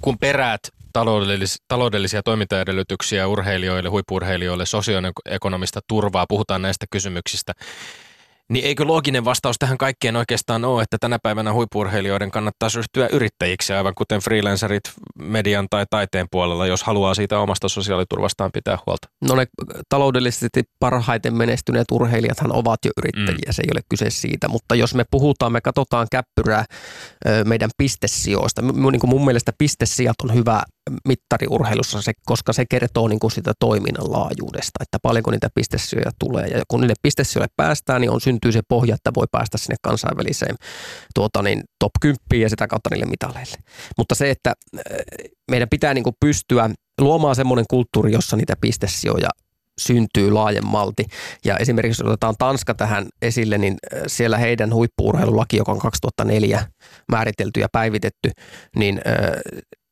Kun peräät taloudellis- taloudellisia toimintaedellytyksiä urheilijoille, huippu-urheilijoille, sosioekonomista turvaa, puhutaan näistä kysymyksistä, niin eikö looginen vastaus tähän kaikkeen oikeastaan ole, että tänä päivänä huippu-urheilijoiden kannattaisi ryhtyä yrittäjiksi, aivan kuten freelancerit median tai taiteen puolella, jos haluaa siitä omasta sosiaaliturvastaan pitää huolta? No ne taloudellisesti parhaiten menestyneet urheilijathan ovat jo yrittäjiä, mm. se ei ole kyse siitä, mutta jos me puhutaan, me katsotaan käppyrää meidän pistesijoista. Niin kuin mun mielestä pistesijat on hyvä mittari urheilussa, se, koska se kertoo niin kuin sitä toiminnan laajuudesta, että paljonko niitä pistesijoja tulee. Ja kun niille pistesijoille päästään, niin on syntyy se pohja, että voi päästä sinne kansainväliseen tuota, niin top kymmenen ja sitä kautta niille mitaleille. Mutta se, että meidän pitää niin kuin pystyä luomaan semmoinen kulttuuri, jossa niitä pistesijoja syntyy laajemmalti. Ja esimerkiksi jos otetaan Tanska tähän esille, niin siellä heidän huippu-urheilulaki, joka on kaksituhattaneljä määritelty ja päivitetty, niin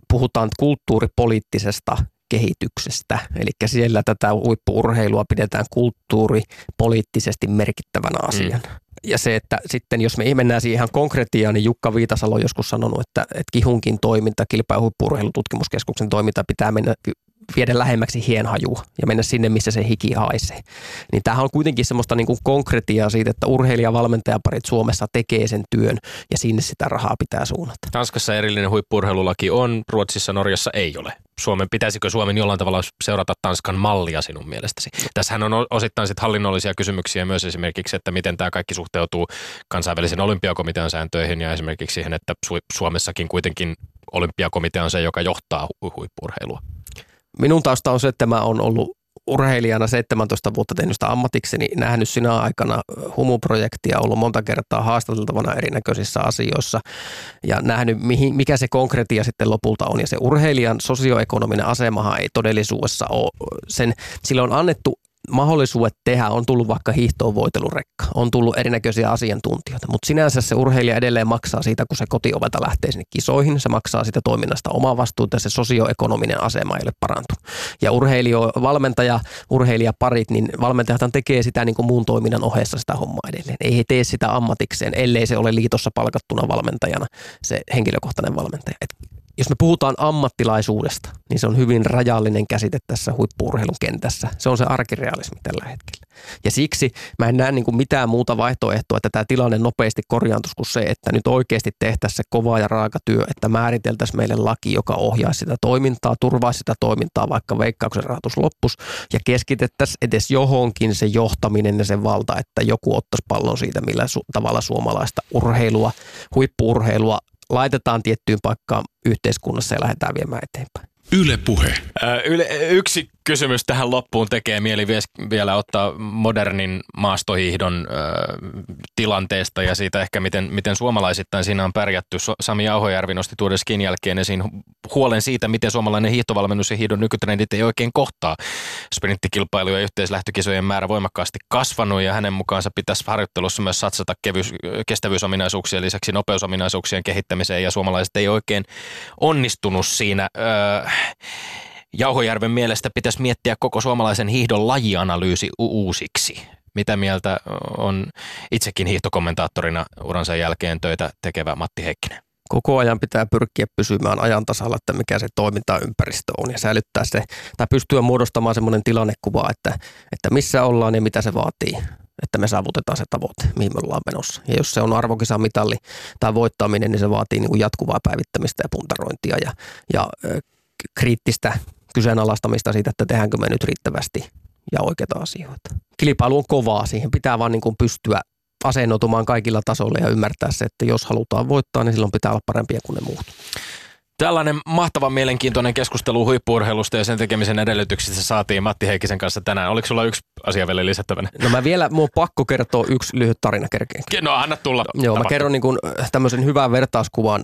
puhutaan kulttuuripoliittisesta kehityksestä. Eli siellä tätä huippu-urheilua pidetään kulttuuripoliittisesti merkittävänä asiana. Mm. Ja se, että sitten jos me mennään siihen ihan konkretiaan, niin Jukka Viitasalo on joskus sanonut, että, että Kihunkin toiminta, kilpailu- ja huippu-urheilututkimuskeskuksen toiminta pitää mennä viedä lähemmäksi hienhajua ja mennä sinne, missä se hiki haisee. Niin tämähän on kuitenkin semmoista niin kuin konkretiaa siitä, että urheilija-valmentajaparit Suomessa tekee sen työn ja sinne sitä rahaa pitää suunnata. Tanskassa erillinen huippu-urheilulaki on, Ruotsissa, Norjassa ei ole. Suomen, pitäisikö Suomen jollain tavalla seurata Tanskan mallia sinun mielestäsi? Tässähän on osittain sit hallinnollisia kysymyksiä myös esimerkiksi, että miten tämä kaikki suhteutuu kansainvälisen olympiakomitean sääntöihin ja esimerkiksi siihen, että Suomessakin kuitenkin olympiakomitea on se, joka johtaa huippu-urheilua. Minun tausta on se, että mä oon ollut urheilijana seitsemäntoista vuotta tehnyt sitä ammatikseni, nähnyt sinä aikana humuprojektia, ollut monta kertaa haastateltavana erinäköisissä asioissa ja nähnyt, mikä se konkretia sitten lopulta on. Ja se urheilijan sosioekonominen asemahan ei todellisuudessa ole. Sen, sille on annettu mahdollisuudet tehdä, on tullut vaikka hiihtoon voitelurekka, on tullut erinäköisiä asiantuntijoita, mutta sinänsä se urheilija edelleen maksaa siitä, kun se kotiovelta lähtee sinne kisoihin, se maksaa sitä toiminnasta omaa vastuuta ja se sosioekonominen asema ei ole parantunut. Ja urheilijo, valmentaja, urheilijaparit, niin valmentajathan tekee sitä niin kuin muun toiminnan ohessa sitä hommaa edelleen. Ei he tee sitä ammatikseen, ellei se ole liitossa palkattuna valmentajana, se henkilökohtainen valmentaja. Et jos me puhutaan ammattilaisuudesta, niin se on hyvin rajallinen käsite tässä huippu-urheilun kentässä. Se on se arkirealismi tällä hetkellä. Ja siksi mä en näe niin kuin mitään muuta vaihtoehtoa, että tämä tilanne nopeasti korjaantuisi kuin se, että nyt oikeasti tehtäisiin se kova ja raaka työ, että määriteltäisiin meille laki, joka ohjaisi sitä toimintaa, turvaisi sitä toimintaa, vaikka Veikkauksen rahoitus loppus, ja keskitettäisiin edes johonkin se johtaminen ja sen valta, että joku ottaisi pallon siitä, millä su- tavalla suomalaista urheilua, huippu-urheilua laitetaan tiettyyn paikkaan yhteiskunnassa ja lähdetään viemään eteenpäin. Yle Puhe. Yle, yksi kysymys tähän loppuun tekee mieli vielä ottaa modernin maastohiihdon äh, tilanteesta ja siitä ehkä, miten, miten suomalaisittain siinä on pärjätty. Sami Jauhojärvi nosti Tuudeskin jälkeen esiin huolen siitä, miten suomalainen hiihtovalmennus ja hiihdon nykytrendit ei oikein kohtaa. Sprinttikilpailu ja yhteislähtökisojen määrä voimakkaasti kasvanut ja hänen mukaansa pitäisi harjoittelussa myös satsata kevyys, kestävyysominaisuuksien lisäksi nopeusominaisuuksien kehittämiseen ja suomalaiset ei oikein onnistunut siinä. Äh, Jauhojärven mielestä pitäisi miettiä koko suomalaisen hiihdon lajianalyysi uusiksi. Mitä mieltä on itsekin hiihtokommentaattorina uransa jälkeen töitä tekevä Matti Heikkinen? Koko ajan pitää pyrkiä pysymään ajan tasalla, että mikä se toimintaympäristö on ja säilyttää se tai pystyä muodostamaan semmoinen tilannekuva, että, että missä ollaan ja mitä se vaatii, että me saavutetaan se tavoite, mihin me ollaan menossa. Ja jos se on arvokisamitalli tai voittaminen, niin se vaatii niin kuin jatkuvaa päivittämistä ja puntarointia ja, ja kriittistä kyseenalaistamista siitä, että tehdäänkö me nyt riittävästi ja oikeita asioita. Kilpailu on kovaa, siihen pitää vaan niin kuin pystyä asennoitumaan kaikilla tasoilla ja ymmärtää se, että jos halutaan voittaa, niin silloin pitää olla parempia kuin ne muut. Tällainen mahtavan mielenkiintoinen keskustelu huippu-urheilusta ja sen tekemisen edellytyksistä saatiin Matti Heikkisen kanssa tänään. Oliko sulla yksi asia vielä lisättävänä? No mä vielä, mun on pakko kertoa yksi lyhyt tarina kerkeen. No anna tulla. Joo, tapahtu. Mä kerron niin kuin tämmöisen hyvän vertauskuvan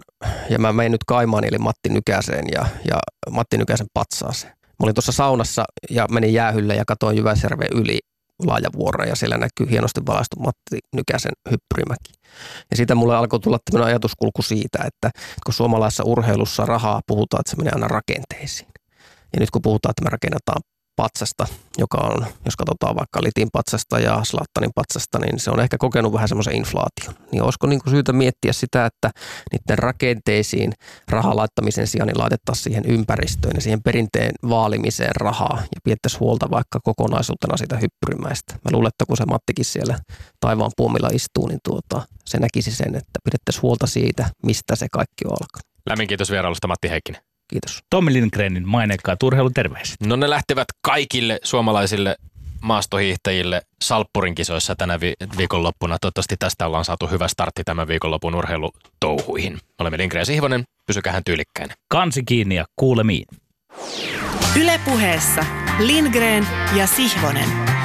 ja mä menin nyt Kaimaan eli Matti Nykäseen ja, ja Matti Nykäsen patsaaseen. Mä olin tuossa saunassa ja menin jäähylle ja katsoin Jyväsjärven yli Laajavuora ja siellä näkyy hienosti valaistu Matti Nykäsen hyppyrimäki. Ja siitä mulle alkoi tulla tämmöinen ajatuskulku siitä, että kun suomalaisessa urheilussa rahaa puhutaan, että se menee aina rakenteisiin. Ja nyt kun puhutaan, että me rakennetaan patsasta, joka on, jos katsotaan vaikka Litin patsasta ja Zlatanin patsasta, niin se on ehkä kokenut vähän semmoisen inflaation. Niin olisiko niin kuin syytä miettiä sitä, että niiden rakenteisiin rahaa laittamisen sijaan niin laitettaisiin siihen ympäristöön ja siihen perinteen vaalimiseen rahaa ja pidettäisiin huolta vaikka kokonaisuutena siitä hyppyrimäistä. Mä luulen, että kun se Mattikin siellä taivaan puomilla istuu, niin tuota, se näkisi sen, että pidettäisiin huolta siitä, mistä se kaikki on alkanut. Lämmin kiitos vierailusta Matti Heikkinen. Kiitos. Tommi Lindgrenin maineikkaat urheiluterveiset. No ne lähtevät kaikille suomalaisille maastohiihtäjille Salppurin kisoissa tänä vi- viikonloppuna. Toivottavasti tästä ollaan saatu hyvä startti tämän viikonlopun urheilutouhuihin. Olemme Lindgren ja Sihvonen. Pysykähän tyylikkäin. Kansi kiinni ja kuulemiin. Yle Puheessa Lindgren ja Sihvonen.